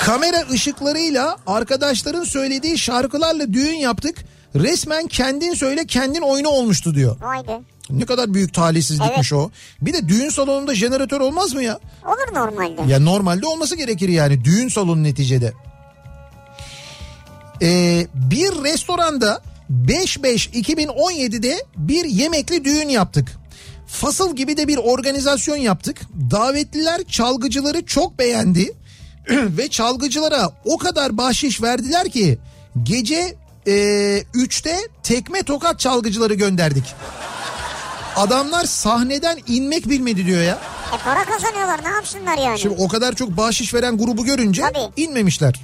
Kamera ışıklarıyla arkadaşların söylediği şarkılarla düğün yaptık. Resmen kendin söyle kendin oyunu olmuştu diyor. Haydi. Ne kadar büyük talihsizlikmiş, evet. O. Bir de düğün salonunda jeneratör olmaz mı ya? Olur normalde. Ya normalde olması gerekir yani, düğün salonu neticede. Ee, bir restoranda beş beş iki bin on yedi'de bir yemekli düğün yaptık. Fasıl gibi de bir organizasyon yaptık. Davetliler çalgıcıları çok beğendi ve çalgıcılara o kadar bahşiş verdiler ki gece üçte e, tekme tokat çalgıcıları gönderdik. Adamlar sahneden inmek bilmedi diyor ya. E para kazanıyorlar, ne yapsınlar yani? Şimdi o kadar çok bahşiş veren grubu görünce tabii inmemişler.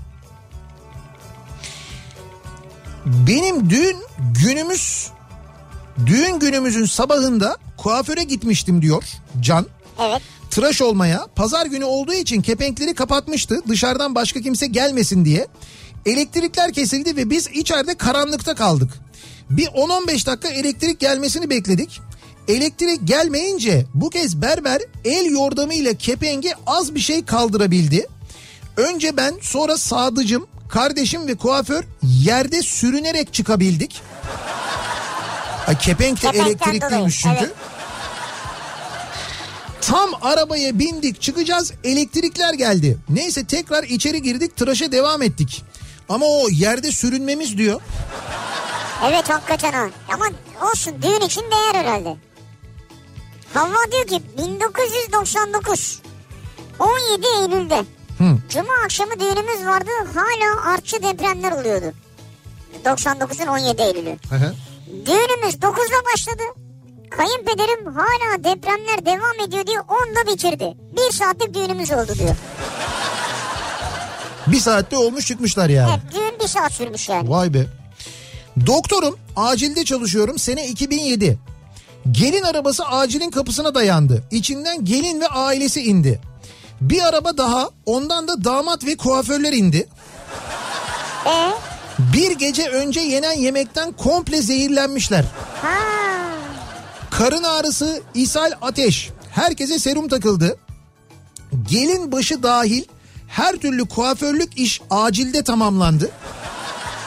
Benim düğün günümüz, düğün günümüzün sabahında kuaföre gitmiştim diyor Can. Evet. Tıraş olmaya, pazar günü olduğu için kepenkleri kapatmıştı dışarıdan başka kimse gelmesin diye. Elektrikler kesildi ve biz içeride karanlıkta kaldık. Bir on on beş dakika elektrik gelmesini bekledik. Elektrik gelmeyince bu kez berber el yordamıyla kepengi az bir şey kaldırabildi. Önce ben, sonra sadıcım, kardeşim ve kuaför yerde sürünerek çıkabildik. Ay, kepenk de elektrikliymiş çünkü. Evet. Tam arabaya bindik, çıkacağız, elektrikler geldi. Neyse tekrar içeri girdik, tıraşa devam ettik. Ama o yerde sürünmemiz diyor. Evet hakikaten ha. Ama olsun, düğün için değer herhalde. Havva diyor ki bin dokuz yüz doksan dokuz on yedi Eylül'de Hı. Cuma akşamı düğünümüz vardı. Hala artçı depremler oluyordu. doksan dokuzun on yedi Eylül'ü Hı hı. Düğünümüz dokuzda başladı. Kayınpederim hala depremler devam ediyor diye onda bitirdi. Bir saatlik düğünümüz oldu diyor. Bir saatte olmuş çıkmışlar yani. Evet, düğün bir saat sürmüş yani. Vay be. Doktorum, acilde çalışıyorum, sene iki bin yedi Gelin arabası acilin kapısına dayandı. İçinden gelin ve ailesi indi. Bir araba daha, ondan da damat ve kuaförler indi. Ee? Bir gece önce yenen yemekten komple zehirlenmişler. Ha. Karın ağrısı, ishal, ateş. Herkese serum takıldı. Gelin başı dahil her türlü kuaförlük iş acilde tamamlandı.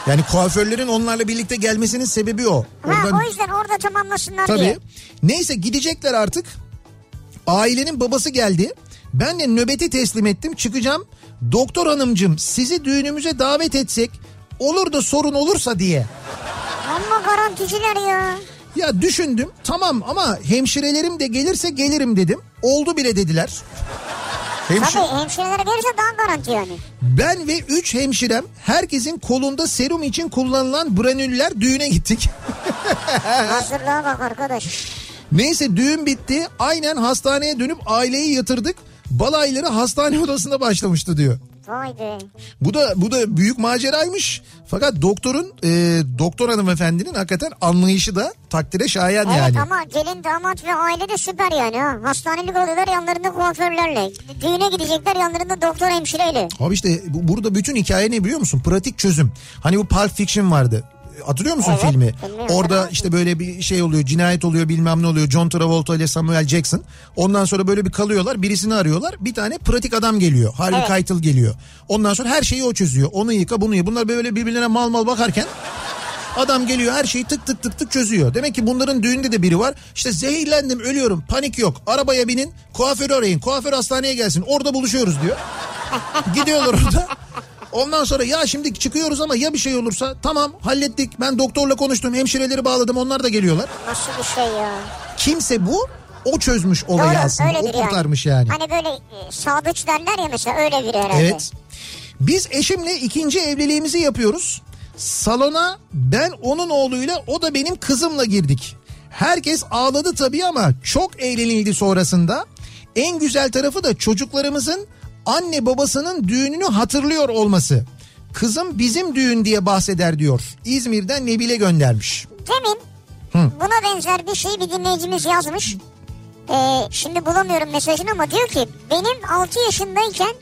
Yani kuaförlerin onlarla birlikte gelmesinin sebebi o. Oradan... Ha, o yüzden orada tamamlasınlar tabii diye. Neyse gidecekler artık. Ailenin babası geldi. Ben de nöbeti teslim ettim, çıkacağım. Doktor hanımcığım, sizi düğünümüze davet etsek olur da sorun olursa diye. Ama garanticiler ya. Ya düşündüm, tamam ama hemşirelerim de gelirse gelirim dedim. Oldu bile dediler. Hemşire... Tabii hemşirelere gelirse daha garanti yani. Ben ve üç hemşirem herkesin kolunda serum için kullanılan branüller düğüne gittik. Hazırlığa bak arkadaş. Neyse düğün bitti, aynen hastaneye dönüp aileyi yatırdık. Balayları hastane odasında başlamıştı diyor. Vay be. Bu da bu da büyük maceraymış. Fakat doktorun e, doktor hanımefendinin hakikaten anlayışı da takdire şayan evet, yani. Evet ama gelin damat ve aile de süper yani ha. Hastanelik oluyorlar yanlarında kuaförlerle. Düğüne gidecekler yanlarında doktor hemşireyle. Abi işte bu, burada bütün hikaye ne biliyor musun? Pratik çözüm. Hani bu Pulp Fiction vardı. Hatırlıyor musun evet, filmi? Orada işte böyle bir şey oluyor, cinayet oluyor, bilmem ne oluyor. John Travolta ile Samuel Jackson. Ondan sonra böyle bir kalıyorlar, birisini arıyorlar. Bir tane pratik adam geliyor. Harvey Keitel evet. geliyor. Ondan sonra her şeyi o çözüyor. Onu yıka, bunu yıka. Bunlar böyle birbirlerine mal mal bakarken adam geliyor, her şeyi tık tık tık tık çözüyor. Demek ki bunların düğünde de biri var. İşte zehirlendim, ölüyorum, panik yok. Arabaya binin, kuaförü arayın. Kuaför hastaneye gelsin. Orada buluşuyoruz diyor. Gidiyorlar orada. Ondan sonra ya şimdi çıkıyoruz ama ya bir şey olursa, tamam hallettik, ben doktorla konuştum, hemşireleri bağladım, onlar da geliyorlar. Nasıl bir şey ya? Kimse bu o çözmüş olayı. Doğru, aslında o kurtarmış yani. yani. Hani böyle e, sadıç derler ya mesela, öyle biri herhalde. Evet. Biz eşimle ikinci evliliğimizi yapıyoruz. Salona ben onun oğluyla, o da benim kızımla girdik. Herkes ağladı tabii ama çok eğlenildi sonrasında. En güzel tarafı da çocuklarımızın anne babasının düğününü hatırlıyor olması. Kızım bizim düğün diye bahseder diyor. İzmir'den Nebile göndermiş. Demin Hı. buna benzer bir şey bir dinleyicimiz yazmış. Ee, şimdi bulamıyorum mesajını ama diyor ki benim altı yaşındayken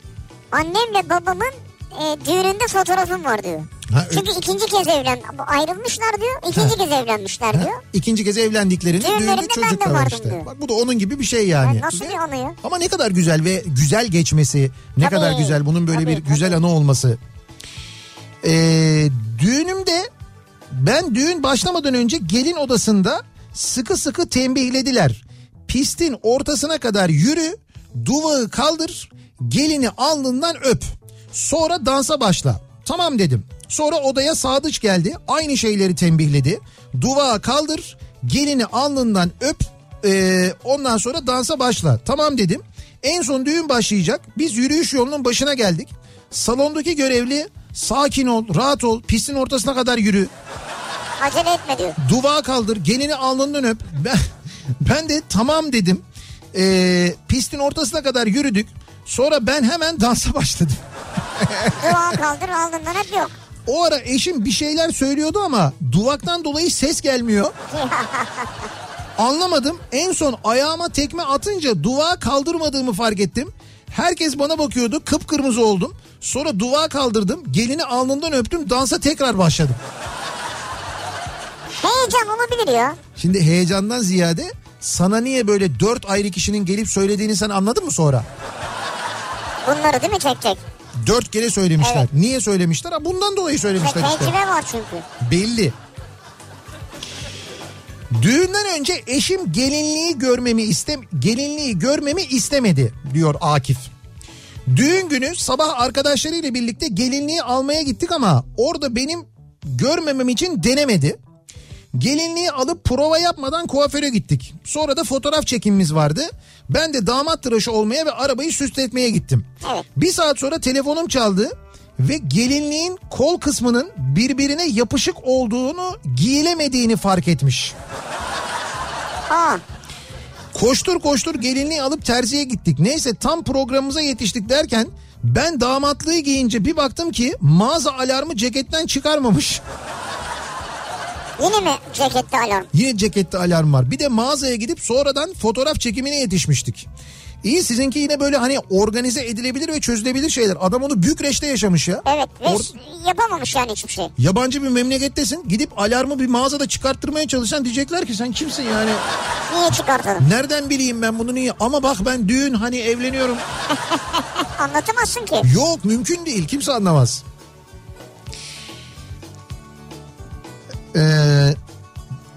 annemle babamın e, düğününde fotoğrafım var diyor. Ha, Çünkü ö- ikinci kez evlen ayrılmışlar diyor. İkinci ha. kez evlenmişler ha. diyor. İkinci kez evlendiklerini düğünde çocuklar var işte. Bak, bu da onun gibi bir şey yani. Ya nasıl bir anı ya? Ama ne kadar güzel ve güzel geçmesi. Ne tabii, kadar güzel bunun böyle tabii, bir tabii. güzel anı olması. Ee, düğünümde ben düğün başlamadan önce gelin odasında sıkı sıkı tembihlediler. Pistin ortasına kadar yürü, duvağı kaldır, gelini alnından öp. Sonra dansa başla. Tamam dedim. Sonra odaya Sadıç geldi. Aynı şeyleri tembihledi. Duvağı kaldır, gelini alnından öp, ee, ondan sonra dansa başla. Tamam dedim. En son düğün başlayacak. Biz yürüyüş yolunun başına geldik. Salondaki görevli sakin ol, rahat ol, pistin ortasına kadar yürü. Acele etme diyor. Duvağı kaldır, gelini alnından öp. Ben, ben de tamam dedim. E, pistin ortasına kadar yürüdük. Sonra ben hemen dansa başladım. Duvağı kaldır, alnından öp yok. O ara eşim bir şeyler söylüyordu ama duvaktan dolayı ses gelmiyor. Anlamadım. En son ayağıma tekme atınca duvağı kaldırmadığımı fark ettim. Herkes bana bakıyordu. Kıpkırmızı oldum. Sonra duvağı kaldırdım. Gelini alnından öptüm. Dansa tekrar başladım. Heyecan olabilir ya. Şimdi heyecandan ziyade sana niye böyle dört ayrı kişinin gelip söylediğini sen anladın mı sonra? Bunları değil mi tek tek? Dört kere söylemişler. Evet. Niye söylemişler? Ha, bundan dolayı söylemişler işte. Tecrübe var çünkü. Belli. Düğünden önce eşim gelinliği görmemi istem gelinliği görmemi istemedi diyor Akif. Düğün günü sabah arkadaşlarıyla birlikte gelinliği almaya gittik ama orada benim görmemem için denemedi. Gelinliği alıp prova yapmadan kuaföre gittik. Sonra da fotoğraf çekimimiz vardı. Ben de damat tıraşı olmaya ve arabayı süsletmeye gittim. Evet. Bir saat sonra telefonum çaldı ve gelinliğin kol kısmının birbirine yapışık olduğunu, giyilemediğini fark etmiş. Aa. Koştur koştur gelinliği alıp terziye gittik. Neyse tam programımıza yetiştik derken ben damatlığı giyince bir baktım ki mağaza alarmı ceketten çıkarmamış. Yine mi cekette alarm? Yine cekette alarm var. Bir de mağazaya gidip sonradan fotoğraf çekimine yetişmiştik. İyi, sizinki yine böyle hani organize edilebilir ve çözülebilir şeyler. Adam onu Bükreş'te yaşamış ya. Evet ve Or- yapamamış yani hiçbir şey. Yabancı bir memlekettesin, gidip alarmı bir mağazada çıkarttırmaya çalışsan diyecekler ki sen kimsin yani. Niye çıkartalım? Nereden bileyim ben bunu niye? Ama bak ben düğün hani evleniyorum. Anlatamazsın ki. Yok, mümkün değil, kimse anlamaz. Eee...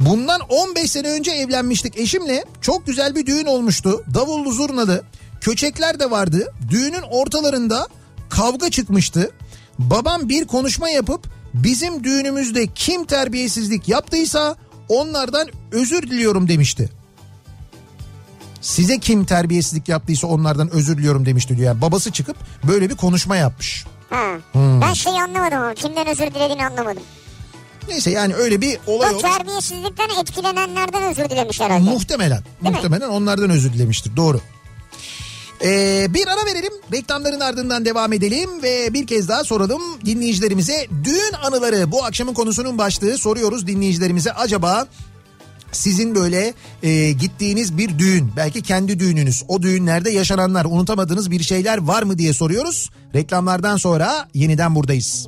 Bundan on beş sene önce evlenmiştik eşimle. Çok güzel bir düğün olmuştu. Davullu zurnalı. Köçekler de vardı. Düğünün ortalarında kavga çıkmıştı. Babam bir konuşma yapıp bizim düğünümüzde kim terbiyesizlik yaptıysa onlardan özür diliyorum demişti. Size kim terbiyesizlik yaptıysa onlardan özür diliyorum demişti diyor. Yani babası çıkıp böyle bir konuşma yapmış. Ha, hmm. Ben şeyi anlamadım ama kimden özür dilediğini anlamadım. Neyse yani öyle bir olay olmuş. O terbiyesizlikten etkilenenlerden özür dilemiş herhalde. Muhtemelen. Değil muhtemelen mi? Onlardan özür dilemiştir. Doğru. Ee, bir ara verelim. Reklamların ardından devam edelim ve bir kez daha soralım dinleyicilerimize. Düğün anıları bu akşamın konusunun başlığı. Soruyoruz dinleyicilerimize, acaba sizin böyle e, gittiğiniz bir düğün, belki kendi düğününüz, o düğünlerde yaşananlar, unutamadığınız bir şeyler var mı diye soruyoruz. Reklamlardan sonra yeniden buradayız.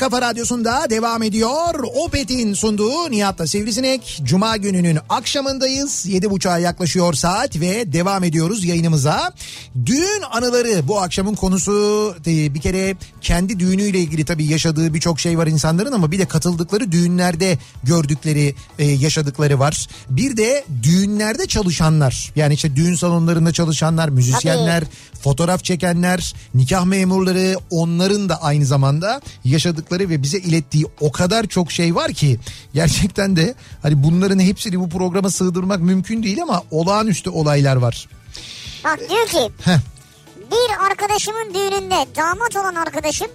Kafa Radyosu'nda devam ediyor. Opet'in sunduğu Nihat'la Sivrisinek. Cuma gününün akşamındayız. yedi buçuğa yaklaşıyor saat ve devam ediyoruz yayınımıza. Düğün anıları bu akşamın konusu. Bir kere kendi düğünüyle ilgili tabii yaşadığı birçok şey var insanların, ama bir de katıldıkları düğünlerde gördükleri, yaşadıkları var. Bir de düğünlerde çalışanlar. Yani işte düğün salonlarında çalışanlar, müzisyenler, tabii, fotoğraf çekenler, nikah memurları, onların da aynı zamanda yaşadıkları ve bize ilettiği o kadar çok şey var ki gerçekten de hani bunların hepsini bu programa sığdırmak mümkün değil, ama olağanüstü olaylar var. Bak diyor ki Heh. bir arkadaşımın düğününde damat olan arkadaşım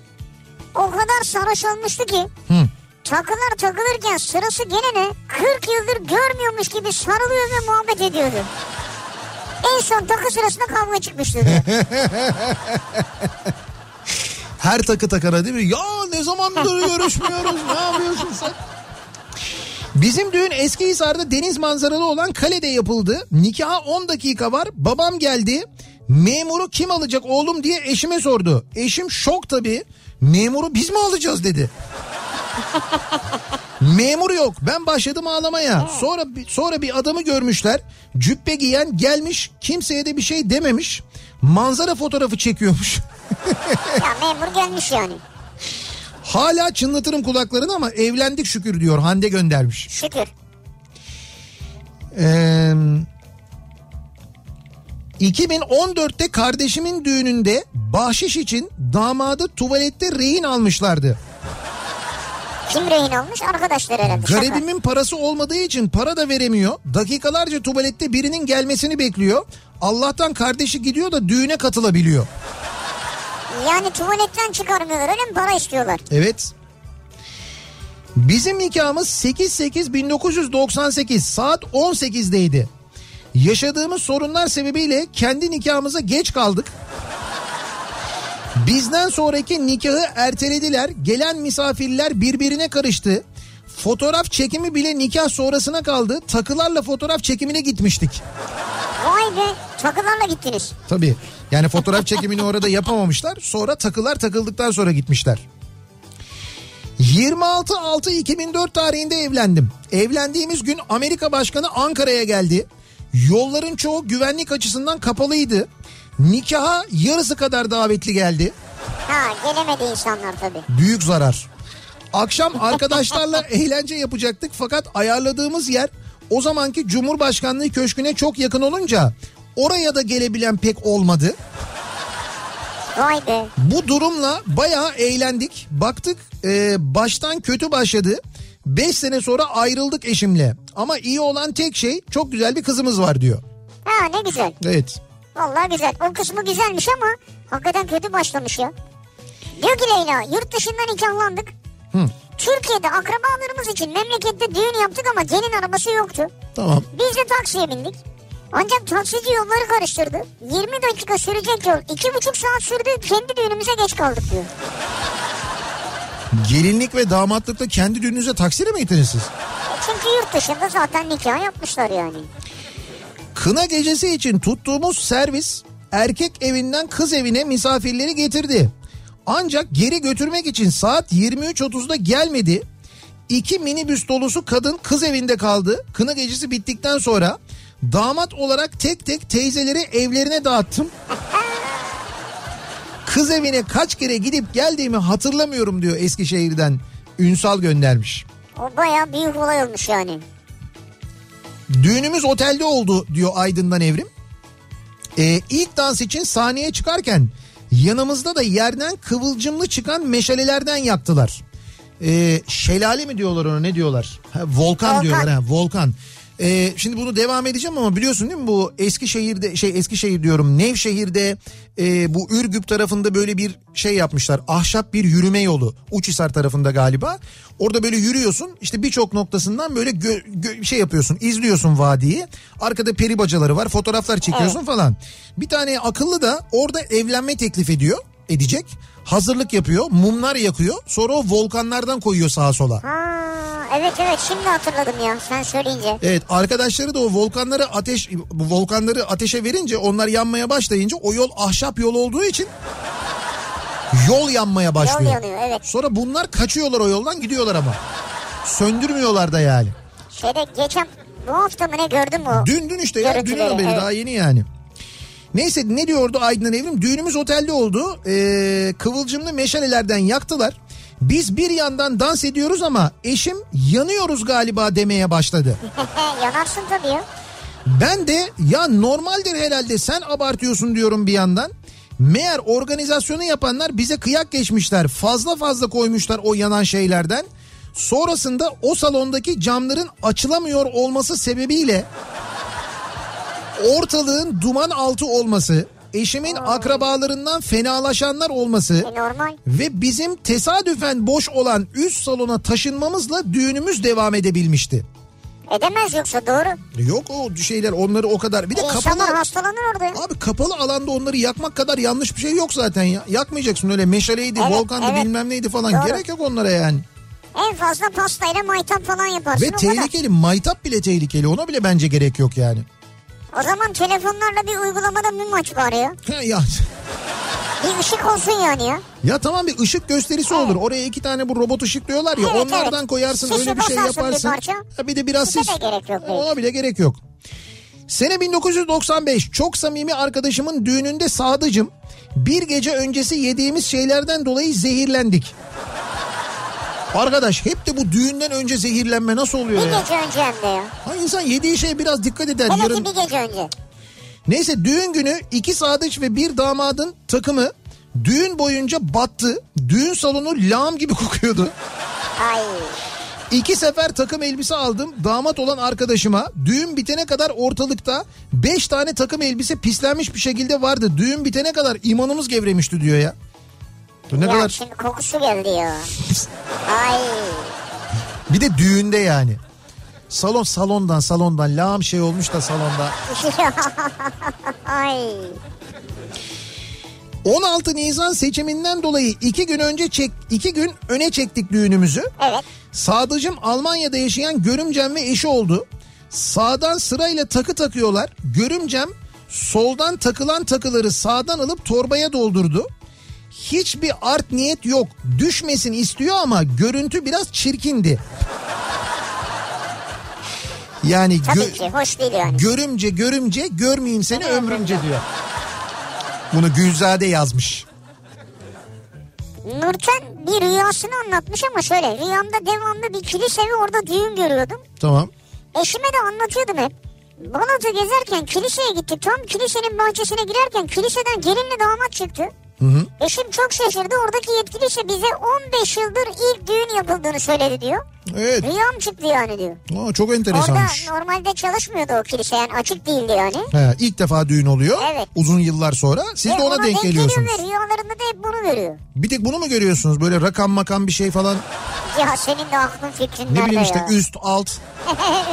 o kadar sarhoş olmuştu ki Hı. takılar takılırken sırası gelene kırk yıldır görmüyormuş gibi sarılıyor ve muhabbet ediyordu. En son takı sırasında kavga çıkmıştı diyor. Her takı takana değil mi? Ya ne zamandır görüşmüyoruz, ne yapıyorsun sen? Bizim düğün Eskihisar'da deniz manzaralı olan kalede yapıldı. Nikaha on dakika var. Babam geldi. Memuru kim alacak oğlum diye eşime sordu. Eşim şok tabii. Memuru biz mi alacağız dedi. Memur yok. Ben başladım ağlamaya. Sonra, sonra bir adamı görmüşler. Cübbe giyen gelmiş. Kimseye de bir şey dememiş. Manzara fotoğrafı çekiyormuş. Ya memur gelmiş yani. Hala çınlatırım kulaklarını ama evlendik şükür diyor. Hande göndermiş. Şükür. Ee, iki bin on dörtte kardeşimin düğününde bahşiş için damadı tuvalette rehin almışlardı. Kim rehin almış? Arkadaşlar herhalde. Garibimin parası olmadığı için para da veremiyor. Dakikalarca tuvalette birinin gelmesini bekliyor. Allah'tan kardeşi gidiyor da düğüne katılabiliyor. Yani tuvaletten çıkarmıyorlar, öyle mi? Para istiyorlar. Evet. Bizim nikahımız sekiz sekiz bin dokuz yüz doksan sekiz saat on sekizdeydi. Yaşadığımız sorunlar sebebiyle kendi nikahımıza geç kaldık. Bizden sonraki nikahı ertelediler. Gelen misafirler birbirine karıştı. Fotoğraf çekimi bile nikah sonrasına kaldı. Takılarla fotoğraf çekimine gitmiştik. Vay be, takılarla gittiniz. Tabii. Yani fotoğraf çekimini orada yapamamışlar. Sonra takılar takıldıktan sonra gitmişler. yirmi altı altı iki bin dört tarihinde evlendim. Evlendiğimiz gün Amerika Başkanı Ankara'ya geldi. Yolların çoğu güvenlik açısından kapalıydı. Nikaha yarısı kadar davetli geldi. Ha, gelemedi insanlar tabii. Büyük zarar. Akşam arkadaşlarla eğlence yapacaktık fakat ayarladığımız yer o zamanki Cumhurbaşkanlığı Köşkü'ne çok yakın olunca oraya da gelebilen pek olmadı. Vay be. Bu durumla bayağı eğlendik. Baktık e, baştan kötü başladı. Beş sene sonra ayrıldık eşimle. Ama iyi olan tek şey çok güzel bir kızımız var diyor. Ha, ne güzel. Evet. Vallahi güzel. O kısmı güzelmiş ama hakikaten kötü başlamış ya. Yagileyla yurt dışından nikahlandık. Hı. Türkiye'de akrabalarımız için memlekette düğün yaptık ama gelin arabası yoktu. Tamam. Biz de taksiye bindik. Ancak taksici yolları karıştırdı. yirmi dakika sürecek yol iki buçuk saat sürdü. Kendi düğünümüze geç kaldık diyor. Gelinlik ve damatlıkta kendi düğününüze taksiyle mi gittiniz siz? Çünkü yurt dışında zaten nikah yapmışlar yani. Kına gecesi için tuttuğumuz servis erkek evinden kız evine misafirleri getirdi. Ancak geri götürmek için saat yirmi üç otuzda gelmedi. İki minibüs dolusu kadın kız evinde kaldı. Kına gecesi bittikten sonra damat olarak tek tek teyzeleri evlerine dağıttım. Kız evine kaç kere gidip geldiğimi hatırlamıyorum diyor Eskişehir'den. Ünsal göndermiş. O bayağı büyük olay olmuş yani. Düğünümüz otelde oldu diyor Aydın'dan Evrim. Ee, ilk dans için sahneye çıkarken yanımızda da yerden kıvılcımlı çıkan meşalelerden yaktılar. Ee, şelale mi diyorlar ona, ne diyorlar? Ha, volkan, volkan diyorlar ha, volkan. Ee, şimdi bunu devam edeceğim ama biliyorsun değil mi bu Eskişehir'de şey Eskişehir diyorum Nevşehir'de e, bu Ürgüp tarafında böyle bir şey yapmışlar. Ahşap bir yürüme yolu Uçhisar tarafında galiba. Orada böyle yürüyorsun işte birçok noktasından böyle gö- gö- şey yapıyorsun, izliyorsun vadiyi. Arkada peri bacaları var, fotoğraflar çekiyorsun evet. falan. Bir tane akıllı da orada evlenme teklif ediyor edecek. Hazırlık yapıyor, mumlar yakıyor. Sonra o volkanlardan koyuyor sağa sola. Ha, evet evet şimdi hatırladım ya sen söyleyince. Evet arkadaşları da o volkanları ateş volkanları ateşe verince onlar yanmaya başlayınca o yol ahşap yol olduğu için yol yanmaya başlıyor. Yol yanıyor evet. Sonra bunlar kaçıyorlar o yoldan gidiyorlar ama. Söndürmüyorlar da yani. Şeyde geçen bu hafta mı ne gördün mü? Dün dün işte ya dünün haberi evet. daha yeni yani. Neyse ne diyordu Aydın Evrim? Düğünümüz otelde oldu. Ee, kıvılcımlı meşalelerden yaktılar. Biz bir yandan dans ediyoruz ama eşim yanıyoruz galiba demeye başladı. Yanarsın tabii ya. Ben de ya normaldir herhalde sen abartıyorsun diyorum bir yandan. Meğer organizasyonu yapanlar bize kıyak geçmişler. Fazla fazla koymuşlar o yanan şeylerden. Sonrasında o salondaki camların açılamıyor olması sebebiyle... Ortalığın duman altı olması, eşimin hmm. akrabalarından fenalaşanlar olması e, ve bizim tesadüfen boş olan üst salona taşınmamızla düğünümüz devam edebilmişti. Edemez yoksa doğru. Yok o şeyler onları o kadar. Bir de e, kapalı hastalanır orada. Abi kapalı alanda onları yakmak kadar yanlış bir şey yok zaten ya. Yakmayacaksın öyle meşaleydi, evet, volkandı evet. bilmem neydi falan doğru. Gerek yok onlara yani. En fazla pastayla maytap falan yaparsın. Ve tehlikeli kadar. Maytap bile tehlikeli ona bile bence gerek yok yani. O zaman telefonlarla bir uygulamada mum aç bari ya. ya. Bir ışık olsun yani ya. Ya tamam bir ışık gösterisi evet. olur. Oraya iki tane bu robot ışıklıyorlar ya evet, onlardan evet. koyarsın sisi öyle bir şey yaparsın. Bir, bir de biraz sis. Ona bile gerek yok. Sene bin dokuz yüz doksan beş çok samimi arkadaşımın düğününde Sadıcım bir gece öncesi yediğimiz şeylerden dolayı zehirlendik. Arkadaş hep de bu düğünden önce zehirlenme nasıl oluyor bir ya? Bir gece önce hem de ya. Ha insan yediği şeye biraz dikkat eder. Hele yarın... bir gece önce. Neyse düğün günü iki sadıç ve bir damadın takımı düğün boyunca battı. Düğün salonu lağım gibi kokuyordu. Ay. İki sefer takım elbise aldım damat olan arkadaşıma. Düğün bitene kadar ortalıkta beş tane takım elbise pislenmiş bir şekilde vardı. Düğün bitene kadar imanımız gevremişti diyor ya. Ne ya kadar... şimdi kokusu geldi ya. Ay. Bir de düğünde yani. Salon salondan salondan lağım şey olmuş da salonda. Ay. on altı Nisan seçiminden dolayı iki gün önce çek iki gün öne çektik düğünümüzü. Evet. Sadıcım Almanya'da yaşayan görümcem ve eşi oldu. Sağdan sırayla takı takıyorlar. Görümcem soldan takılan takıları sağdan alıp torbaya doldurdu. Hiçbir art niyet yok. Düşmesin istiyor ama görüntü biraz çirkindi. Yani gö- ki, hoş değil yani. Görümce görümce görmeyeyim seni ömrümce, ömrümce diyor. Bunu Gülzade yazmış. Nurten bir rüyasını anlatmış ama şöyle rüyamda devamlı bir kilise ve orada düğün görüyordum. Tamam. Eşime de anlatıyordum hep. Balat'ı gezerken kiliseye gittik. Tam kilisenin bahçesine girerken kiliseden gelinle damat çıktı. Hı hı. Eşim çok şaşırdı. Oradaki yetkili ise bize on beş yıldır ilk düğün yapıldığını söyledi diyor. Evet. Rüyam çıktı yani diyor. Aa, çok enteresanmış. Orada normalde çalışmıyordu o kilise yani, açık değildi yani. He, ilk defa düğün oluyor. Evet. Uzun yıllar sonra siz e, de ona, ona denk, denk geliyorsunuz. Geliyor, rüyalarında da hep bunu görüyor. Bir tek bunu mu görüyorsunuz böyle rakam makam bir şey falan? Ya senin de aklın fikrin nerede ya? Ne bileyim işte ya. Üst alt.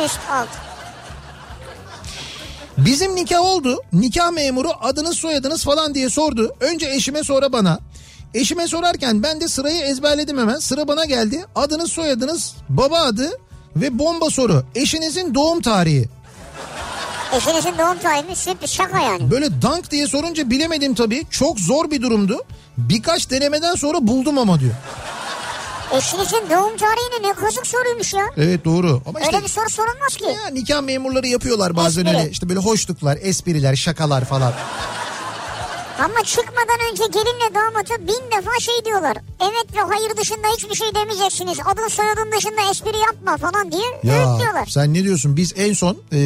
Üst alt. Bizim nikah oldu. Nikah memuru adınız soyadınız falan diye sordu. Önce eşime sonra bana. Eşime sorarken ben de sırayı ezberledim hemen. Sıra bana geldi. Adınız soyadınız, baba adı ve bomba soru. Eşinizin doğum tarihi. Eşinizin doğum tarihi mi? Şaka yani. Böyle dank diye sorunca bilemedim tabii. Çok zor bir durumdu. Birkaç denemeden sonra buldum ama diyor. Eşinizin doğum tarihini ne kazık soruymuş ya. Evet doğru. Ama işte, öyle bir soru sorulmaz ki. Ya, nikah memurları yapıyorlar bazen espri. Öyle işte böyle hoşluklar, espriler, şakalar falan. Ama çıkmadan önce gelinle damata bin defa şey diyorlar. Evet ve hayır dışında hiçbir şey demeyeceksiniz. Adın soyadın dışında espri yapma falan diye öğütlüyorlar. Sen ne diyorsun? Biz en son ee,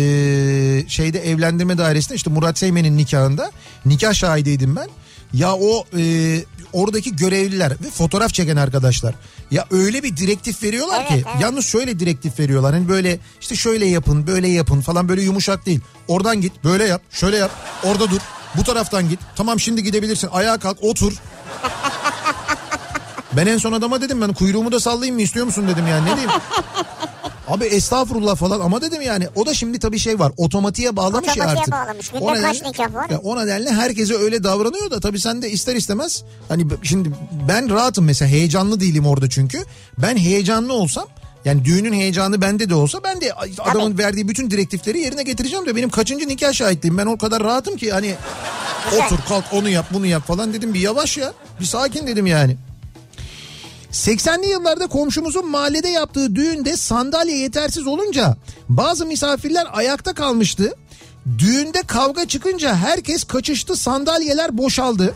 şeyde evlendirme dairesinde işte Murat Seymen'in nikahında nikah şahidiydim ben. Ya o e, oradaki görevliler ve fotoğraf çeken arkadaşlar ya öyle bir direktif veriyorlar evet, ki evet. Yalnız şöyle direktif veriyorlar hani böyle işte şöyle yapın böyle yapın falan böyle yumuşak değil. Oradan git böyle yap şöyle yap orada dur bu taraftan git tamam şimdi gidebilirsin ayağa kalk otur. Ben en son adama dedim ben kuyruğumu da sallayayım mı istiyor musun dedim yani ne diyeyim. Abi estağfurullah falan ama dedim yani o da şimdi tabii şey var otomatiğe bağlamış otomatiğe ya artık. Bağlamış. O nedenle, o nedenle herkese öyle davranıyor da tabii sen de ister istemez hani şimdi ben rahatım mesela heyecanlı değilim orada çünkü ben heyecanlı olsam yani düğünün heyecanı bende de olsa ben de adamın tabii. Verdiği bütün direktifleri yerine getireceğim de benim kaçıncı nikah şahitliğim ben o kadar rahatım ki hani güzel. Otur kalk onu yap bunu yap falan dedim bir yavaş ya bir sakin dedim yani. seksenli yıllarda komşumuzun mahallede yaptığı düğünde sandalye yetersiz olunca bazı misafirler ayakta kalmıştı. Düğünde kavga çıkınca herkes kaçıştı, sandalyeler boşaldı.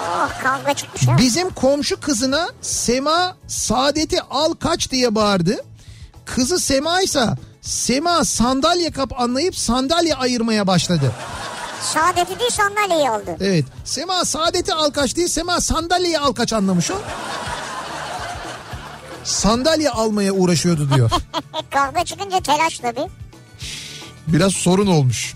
Oh, kavga çıkmış ya. Bizim komşu kızına Sema Saadet'i al kaç diye bağırdı. Kızı Sema ise Sema sandalye kap anlayıp sandalye ayırmaya başladı. Saadet'i değil sandalyeyi aldı. Evet. Sema Saadet'i alkaç değil Sema sandalyeyi alkaç anlamış o. Sandalye almaya uğraşıyordu diyor. Kavga çıkınca telaş tabii. Biraz sorun olmuş.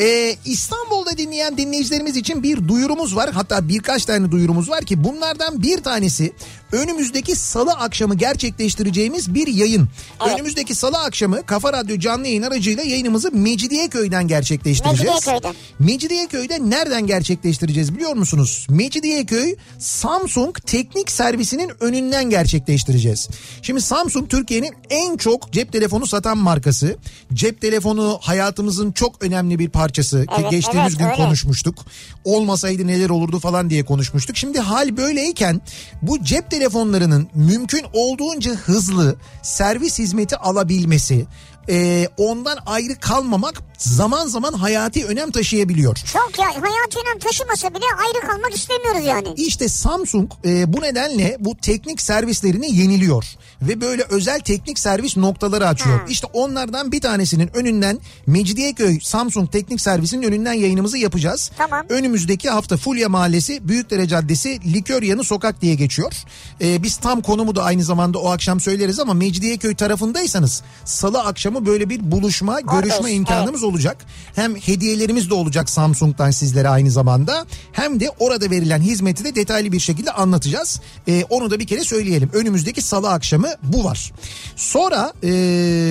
Ee, İstanbul'da dinleyen dinleyicilerimiz için bir duyurumuz var. Hatta birkaç tane duyurumuz var ki bunlardan bir tanesi önümüzdeki salı akşamı gerçekleştireceğimiz bir yayın. Evet. Önümüzdeki salı akşamı Kafa Radyo canlı yayın aracıyla yayınımızı Mecidiyeköy'den gerçekleştireceğiz. Mecidiyeköy'den. Mecidiyeköy'de nereden gerçekleştireceğiz biliyor musunuz? Mecidiyeköy Samsung teknik servisinin önünden gerçekleştireceğiz. Şimdi Samsung Türkiye'nin en çok cep telefonu satan markası. Cep telefonu hayatımızın çok önemli bir parçası. parçası. Evet, geçtiğimiz evet, gün öyle. Konuşmuştuk. Olmasaydı neler olurdu falan diye konuşmuştuk. Şimdi hal böyleyken bu cep telefonlarının mümkün olduğunca hızlı servis hizmeti alabilmesi, e, ondan ayrı kalmamak zaman zaman hayati önem taşıyabiliyor. Çok ya hayati önem taşımasa bile ayrı kalmak istemiyoruz yani. İşte Samsung e, bu nedenle bu teknik servislerini yeniliyor ve böyle özel teknik servis noktaları açıyor. Ha. İşte onlardan bir tanesinin önünden Mecidiyeköy Samsung teknik servisinin önünden yayınımızı yapacağız. Tamam. Önümüzdeki hafta Fulya Mahallesi, Büyükdere Caddesi, Likör Yanı Sokak diye geçiyor. E, biz tam konumu da aynı zamanda o akşam söyleriz ama Mecidiyeköy tarafındaysanız salı akşamı böyle bir buluşma, görüşme evet, imkanımız evet. olacak. Hem hediyelerimiz de olacak Samsung'dan sizlere aynı zamanda. Hem de orada verilen hizmeti de detaylı bir şekilde anlatacağız. Ee, onu da bir kere söyleyelim. Önümüzdeki salı akşamı bu var. Sonra e,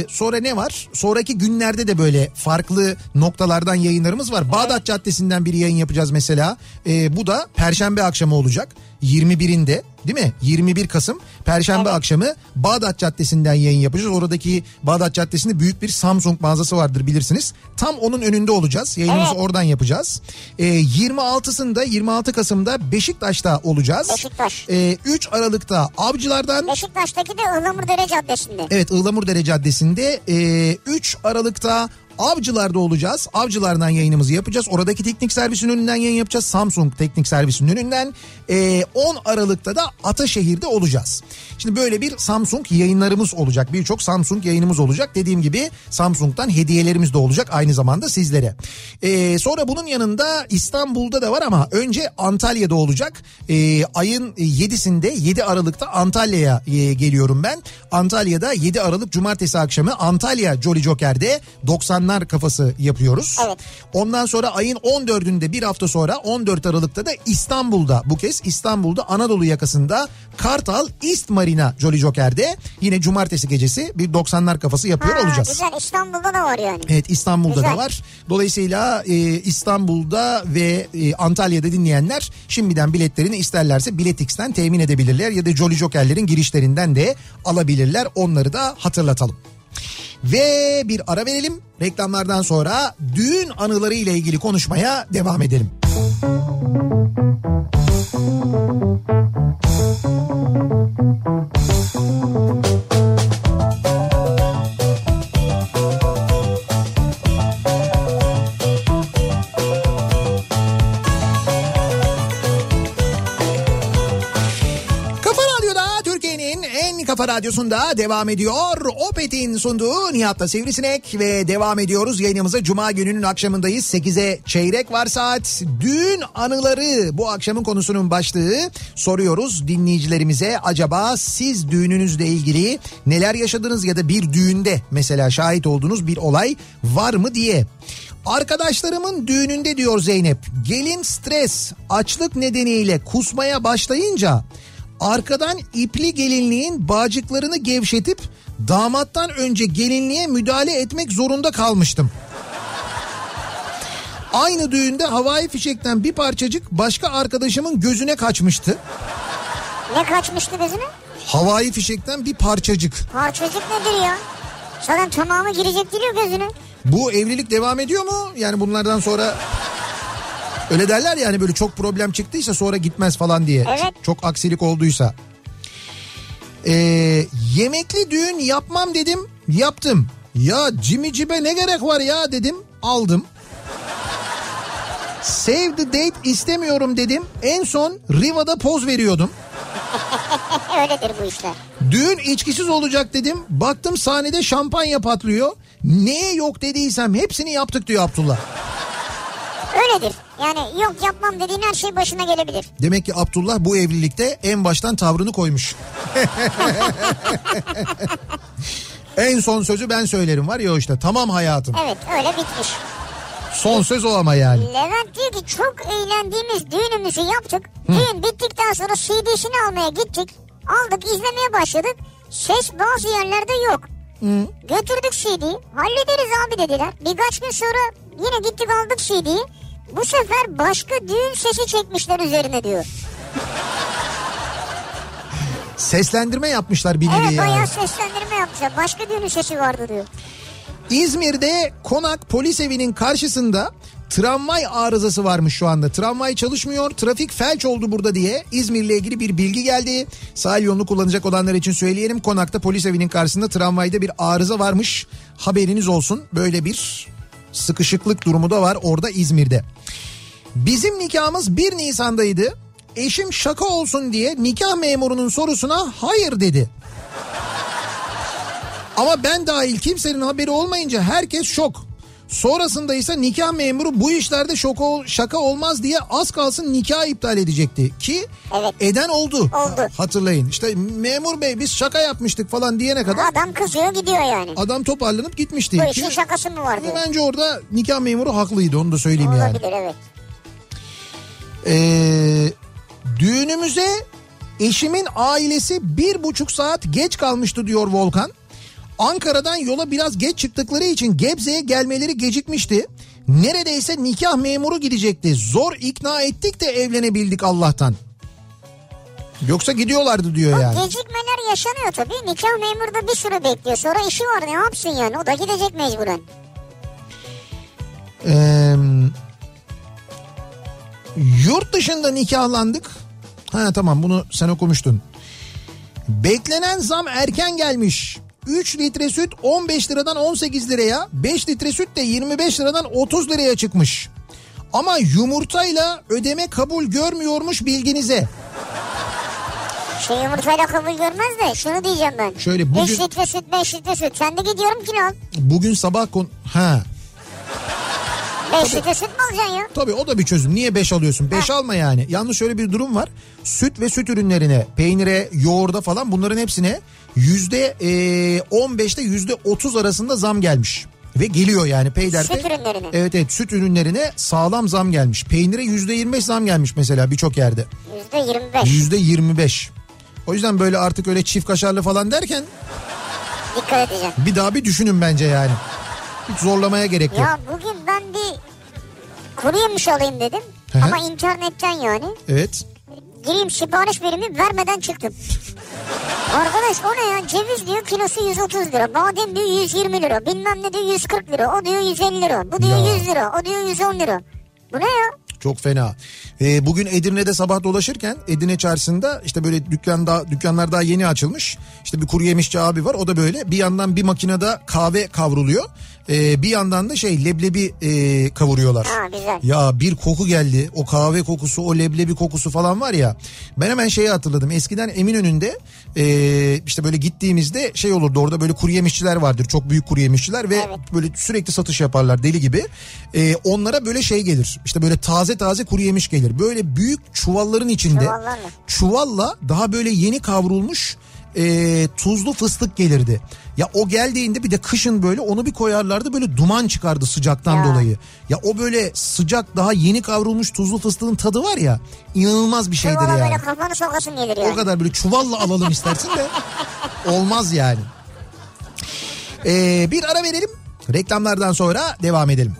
sonra ne var? Sonraki günlerde de böyle farklı noktalardan yayınlarımız var. Evet. Bağdat Caddesi'nden bir yayın yapacağız mesela. E, bu da Perşembe akşamı olacak. yirmi birinde değil mi? yirmi bir Kasım Perşembe evet. akşamı Bağdat Caddesi'nden yayın yapacağız. Oradaki Bağdat Caddesi'nde büyük bir Samsung mağazası vardır bilirsiniz. Tam onun önünde olacağız. Yayınımızı evet. oradan yapacağız. Ee, yirmi altısında yirmi altı Kasım'da Beşiktaş'ta olacağız. Beşiktaş. Ee, üç Aralık'ta Avcılar'dan. Beşiktaş'taki de Ihlamurdere Caddesi'nde. Evet Ihlamurdere Caddesi'nde. Ee, üç Aralık'ta Avcılar'da olacağız. Avcılar'dan yayınımızı yapacağız. Oradaki teknik servisin önünden yayın yapacağız. Samsung teknik servisinin önünden. Ee, on Aralık'ta da Ataşehir'de olacağız. Şimdi böyle bir Samsung yayınlarımız olacak. Birçok Samsung yayınımız olacak. Dediğim gibi Samsung'dan hediyelerimiz de olacak aynı zamanda sizlere. Ee, sonra bunun yanında İstanbul'da da var ama önce Antalya'da olacak. Ee, ayın yedisinde yedi Aralık'ta Antalya'ya e, geliyorum ben. Antalya'da yedi Aralık Cumartesi akşamı Antalya Jolly Joker'de doksanlar kafası yapıyoruz. Evet. Ondan sonra ayın on dördünde bir hafta sonra on dört Aralık'ta da İstanbul'da, bu kez İstanbul'da Anadolu yakasında Kartal East Marina Jolly Joker'de yine cumartesi gecesi bir doksanlar kafası yapıyor ha, olacağız. Güzel, İstanbul'da da var yani. Evet, İstanbul'da güzel da var. Dolayısıyla e, İstanbul'da ve e, Antalya'da dinleyenler şimdiden biletlerini isterlerse Biletix'ten temin edebilirler ya da Jolly Joker'lerin girişlerinden de alabilirler. Onları da hatırlatalım. Ve bir ara verelim. Reklamlardan sonra düğün anıları ile ilgili konuşmaya devam edelim. Kafa Radyosu'nda devam ediyor. Opet'in sunduğu Nihat'la Sivrisinek ve devam ediyoruz. Yayınımıza Cuma gününün akşamındayız. sekize çeyrek var saat. Düğün anıları bu akşamın konusunun başlığı. Soruyoruz dinleyicilerimize, acaba siz düğününüzle ilgili neler yaşadınız ya da bir düğünde mesela şahit olduğunuz bir olay var mı diye. Arkadaşlarımın düğününde diyor Zeynep, gelin stres, açlık nedeniyle kusmaya başlayınca arkadan ipli gelinliğin bağcıklarını gevşetip damattan önce gelinliğe müdahale etmek zorunda kalmıştım. Aynı düğünde havai fişekten bir parçacık başka arkadaşımın gözüne kaçmıştı. Ne kaçmıştı gözüne? Havai fişekten bir parçacık. Parçacık nedir ya? Zaten tamamı girecek değil mi gözüne? Bu evlilik devam ediyor mu? Yani bunlardan sonra... Öyle derler yani, böyle çok problem çıktıysa sonra gitmez falan diye. Evet. Çok, çok aksilik olduysa. Ee, yemekli düğün yapmam dedim, yaptım. Ya cimi cibe ne gerek var ya dedim, aldım. Save the date istemiyorum dedim. En son Riva'da poz veriyordum. Öyledir bu işler. Düğün içkisiz olacak dedim. Baktım sahnede şampanya patlıyor. Neye yok dediysem hepsini yaptık diyor Abdullah. Öyledir. Yani yok yapmam dediğin her şey başına gelebilir. Demek ki Abdullah bu evlilikte en baştan tavrını koymuş. En son sözü ben söylerim var ya işte, tamam hayatım. Evet, öyle bitmiş. Son söz o ama yani. Levent diyor ki çok eğlendiğimiz düğünümüzü yaptık. Hı. Düğün bittikten sonra C D'sini almaya gittik. Aldık, izlemeye başladık. Ses bazı yerlerde yok. Hı. Götürdük C D'yi. Hallederiz abi dediler. Birkaç gün sonra yine gittik aldık C D'yi. Bu sefer başka düğün sesi çekmişler üzerine diyor. Seslendirme yapmışlar bir nevi. Evet, bayağı ya. Seslendirme yapmışlar. Başka düğünün sesi vardı diyor. İzmir'de Konak Polis Evi'nin karşısında tramvay arızası varmış şu anda. Tramvay çalışmıyor, trafik felç oldu burada diye İzmir'le ilgili bir bilgi geldi. Sahil yolunu kullanacak olanlar için söyleyelim. Konak'ta Polis Evi'nin karşısında tramvayda bir arıza varmış. Haberiniz olsun, böyle bir sıkışıklık durumu da var orada İzmir'de. Bizim nikahımız bir Nisan'daydı. Eşim şaka olsun diye nikah memurunun sorusuna hayır dedi. Ama ben dahil kimsenin haberi olmayınca herkes şok. Sonrasında ise nikah memuru bu işlerde şoko, şaka olmaz diye az kalsın nikah iptal edecekti ki evet, eden oldu. Oldu. Hatırlayın işte, memur bey biz şaka yapmıştık falan diyene kadar. Adam kızıyor gidiyor yani. Adam toparlanıp gitmişti. Bu işin şakası mı vardı? Bence orada nikah memuru haklıydı, onu da söyleyeyim olabilir, yani. Olabilir, evet. Ee, düğünümüze eşimin ailesi bir buçuk saat geç kalmıştı diyor Volkan. Ankara'dan yola biraz geç çıktıkları için Gebze'ye gelmeleri gecikmişti. Neredeyse nikah memuru gidecekti. Zor ikna ettik de evlenebildik Allah'tan. Yoksa gidiyorlardı diyor o yani. Gecikmeler yaşanıyor tabii. Nikah memuru da bir süre bekliyor. Sonra işi var, ne yapsın yani? O da gidecek mecburen. Ee, yurt dışında nikahlandık. Ha tamam, bunu sen okumuştun. Beklenen zam erken gelmiş. üç litre süt on beş liradan on sekiz liraya, beş litre süt de yirmi beş liradan otuz liraya çıkmış. Ama yumurtayla ödeme kabul görmüyormuş, bilginize. Şey, yumurtayla kabul görmez de şunu diyeceğim ben. Şöyle bugün... beş litre süt, beş litre süt. Sen de gidiyorum kilo al. Bugün sabah kon... Ha. beş litre süt mü alacaksın ya? Tabii o da bir çözüm. Niye beş alıyorsun? beş alma yani. Yalnız şöyle bir durum var. Süt ve süt ürünlerine, peynire, yoğurda falan, bunların hepsine yüzde on beşte yüzde otuz arasında zam gelmiş. Ve geliyor yani peyderpey. Süt ürünlerine. Evet evet, süt ürünlerine sağlam zam gelmiş. Peynire yüzde yirmi beş zam gelmiş mesela birçok yerde. yüzde yirmi beş. yüzde yirmi beş. O yüzden böyle artık öyle çift kaşarlı falan derken... Dikkat edeceğim. Bir daha bir düşünün bence yani. Hiç zorlamaya gerek yok. Ya bugün ben bir kuru yemiş alayım dedim. Hı-hı. Ama internetten yani. Evet. Gireyim sipariş birimi, vermeden çıktım. Arkadaş o ne ya? Ceviz diyor kilosu yüz otuz lira. Badem diyor yüz yirmi lira. Bilmem ne diyor yüz kırk lira. O diyor yüz elli lira. Bu diyor ya. yüz lira. O diyor yüz on lira. Bu ne ya? Çok fena. Ee, bugün Edirne'de sabah dolaşırken Edirne çarşısında işte böyle dükkan daha, dükkanlar daha yeni açılmış. İşte bir kuru yemişçi abi var. O da böyle bir yandan bir makinede kahve kavruluyor. Ee, bir yandan da şey leblebi e, kavuruyorlar. Ha, güzel. Ya bir koku geldi. O kahve kokusu, o leblebi kokusu falan var ya. Ben hemen şeyi hatırladım. Eskiden Eminönü'nde e, işte böyle gittiğimizde şey olurdu, orada böyle kuru yemişçiler vardır. Çok büyük kuru yemişçiler ve evet, böyle sürekli satış yaparlar deli gibi. E, onlara böyle şey gelir. İşte böyle taze taze kuru yemiş gelir. Böyle büyük çuvalların içinde. Çuvallarla. Çuvalla daha böyle yeni kavrulmuş E, tuzlu fıstık gelirdi. Ya o geldiğinde bir de kışın böyle onu bir koyarlardı, böyle duman çıkardı sıcaktan ya. dolayı. Ya o böyle sıcak daha yeni kavrulmuş tuzlu fıstığın tadı var ya, inanılmaz bir şeydir yani. Çuvala böyle kafanı sokasın gelir yani. O kadar böyle çuvalla alalım istersin de olmaz yani. E, bir ara verelim, reklamlardan sonra devam edelim.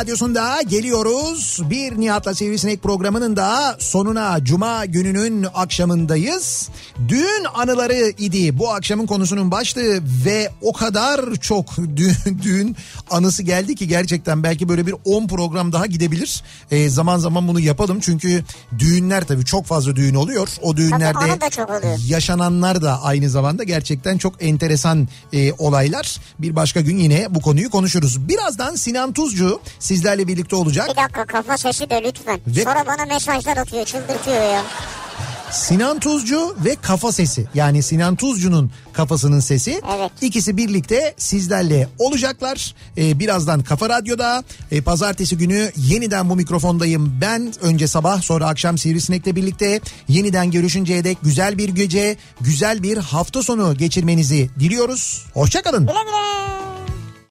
Radyosunda geliyoruz. Bir Nihat'la Sivrisinek programının da sonuna, Cuma gününün akşamındayız. Düğün anıları idi bu akşamın konusunun başlığı ve o kadar çok düğün, düğün anısı geldi ki gerçekten belki böyle bir on program daha gidebilir. E, zaman zaman bunu yapalım çünkü düğünler tabii çok fazla düğün oluyor. O düğünlerde yaşananlar da aynı zamanda gerçekten çok enteresan e, olaylar. Bir başka gün yine bu konuyu konuşuruz. Birazdan Sinan Tuzcu sizlerle birlikte olacak. Bir dakika, kafa sesi de lütfen. Ve... Sonra bana mesajlar atıyor, çıldırtıyor ya. Sinan Tuzcu ve kafa sesi, yani Sinan Tuzcu'nun kafasının sesi, evet, ikisi birlikte sizlerle olacaklar. Ee, birazdan Kafa Radyo'da. Ee, pazartesi günü yeniden bu mikrofondayım ben, önce sabah sonra akşam Sivrisinek'le birlikte. Yeniden görüşünceye dek güzel bir gece, güzel bir hafta sonu geçirmenizi diliyoruz. Hoşça kalın. Güle güle.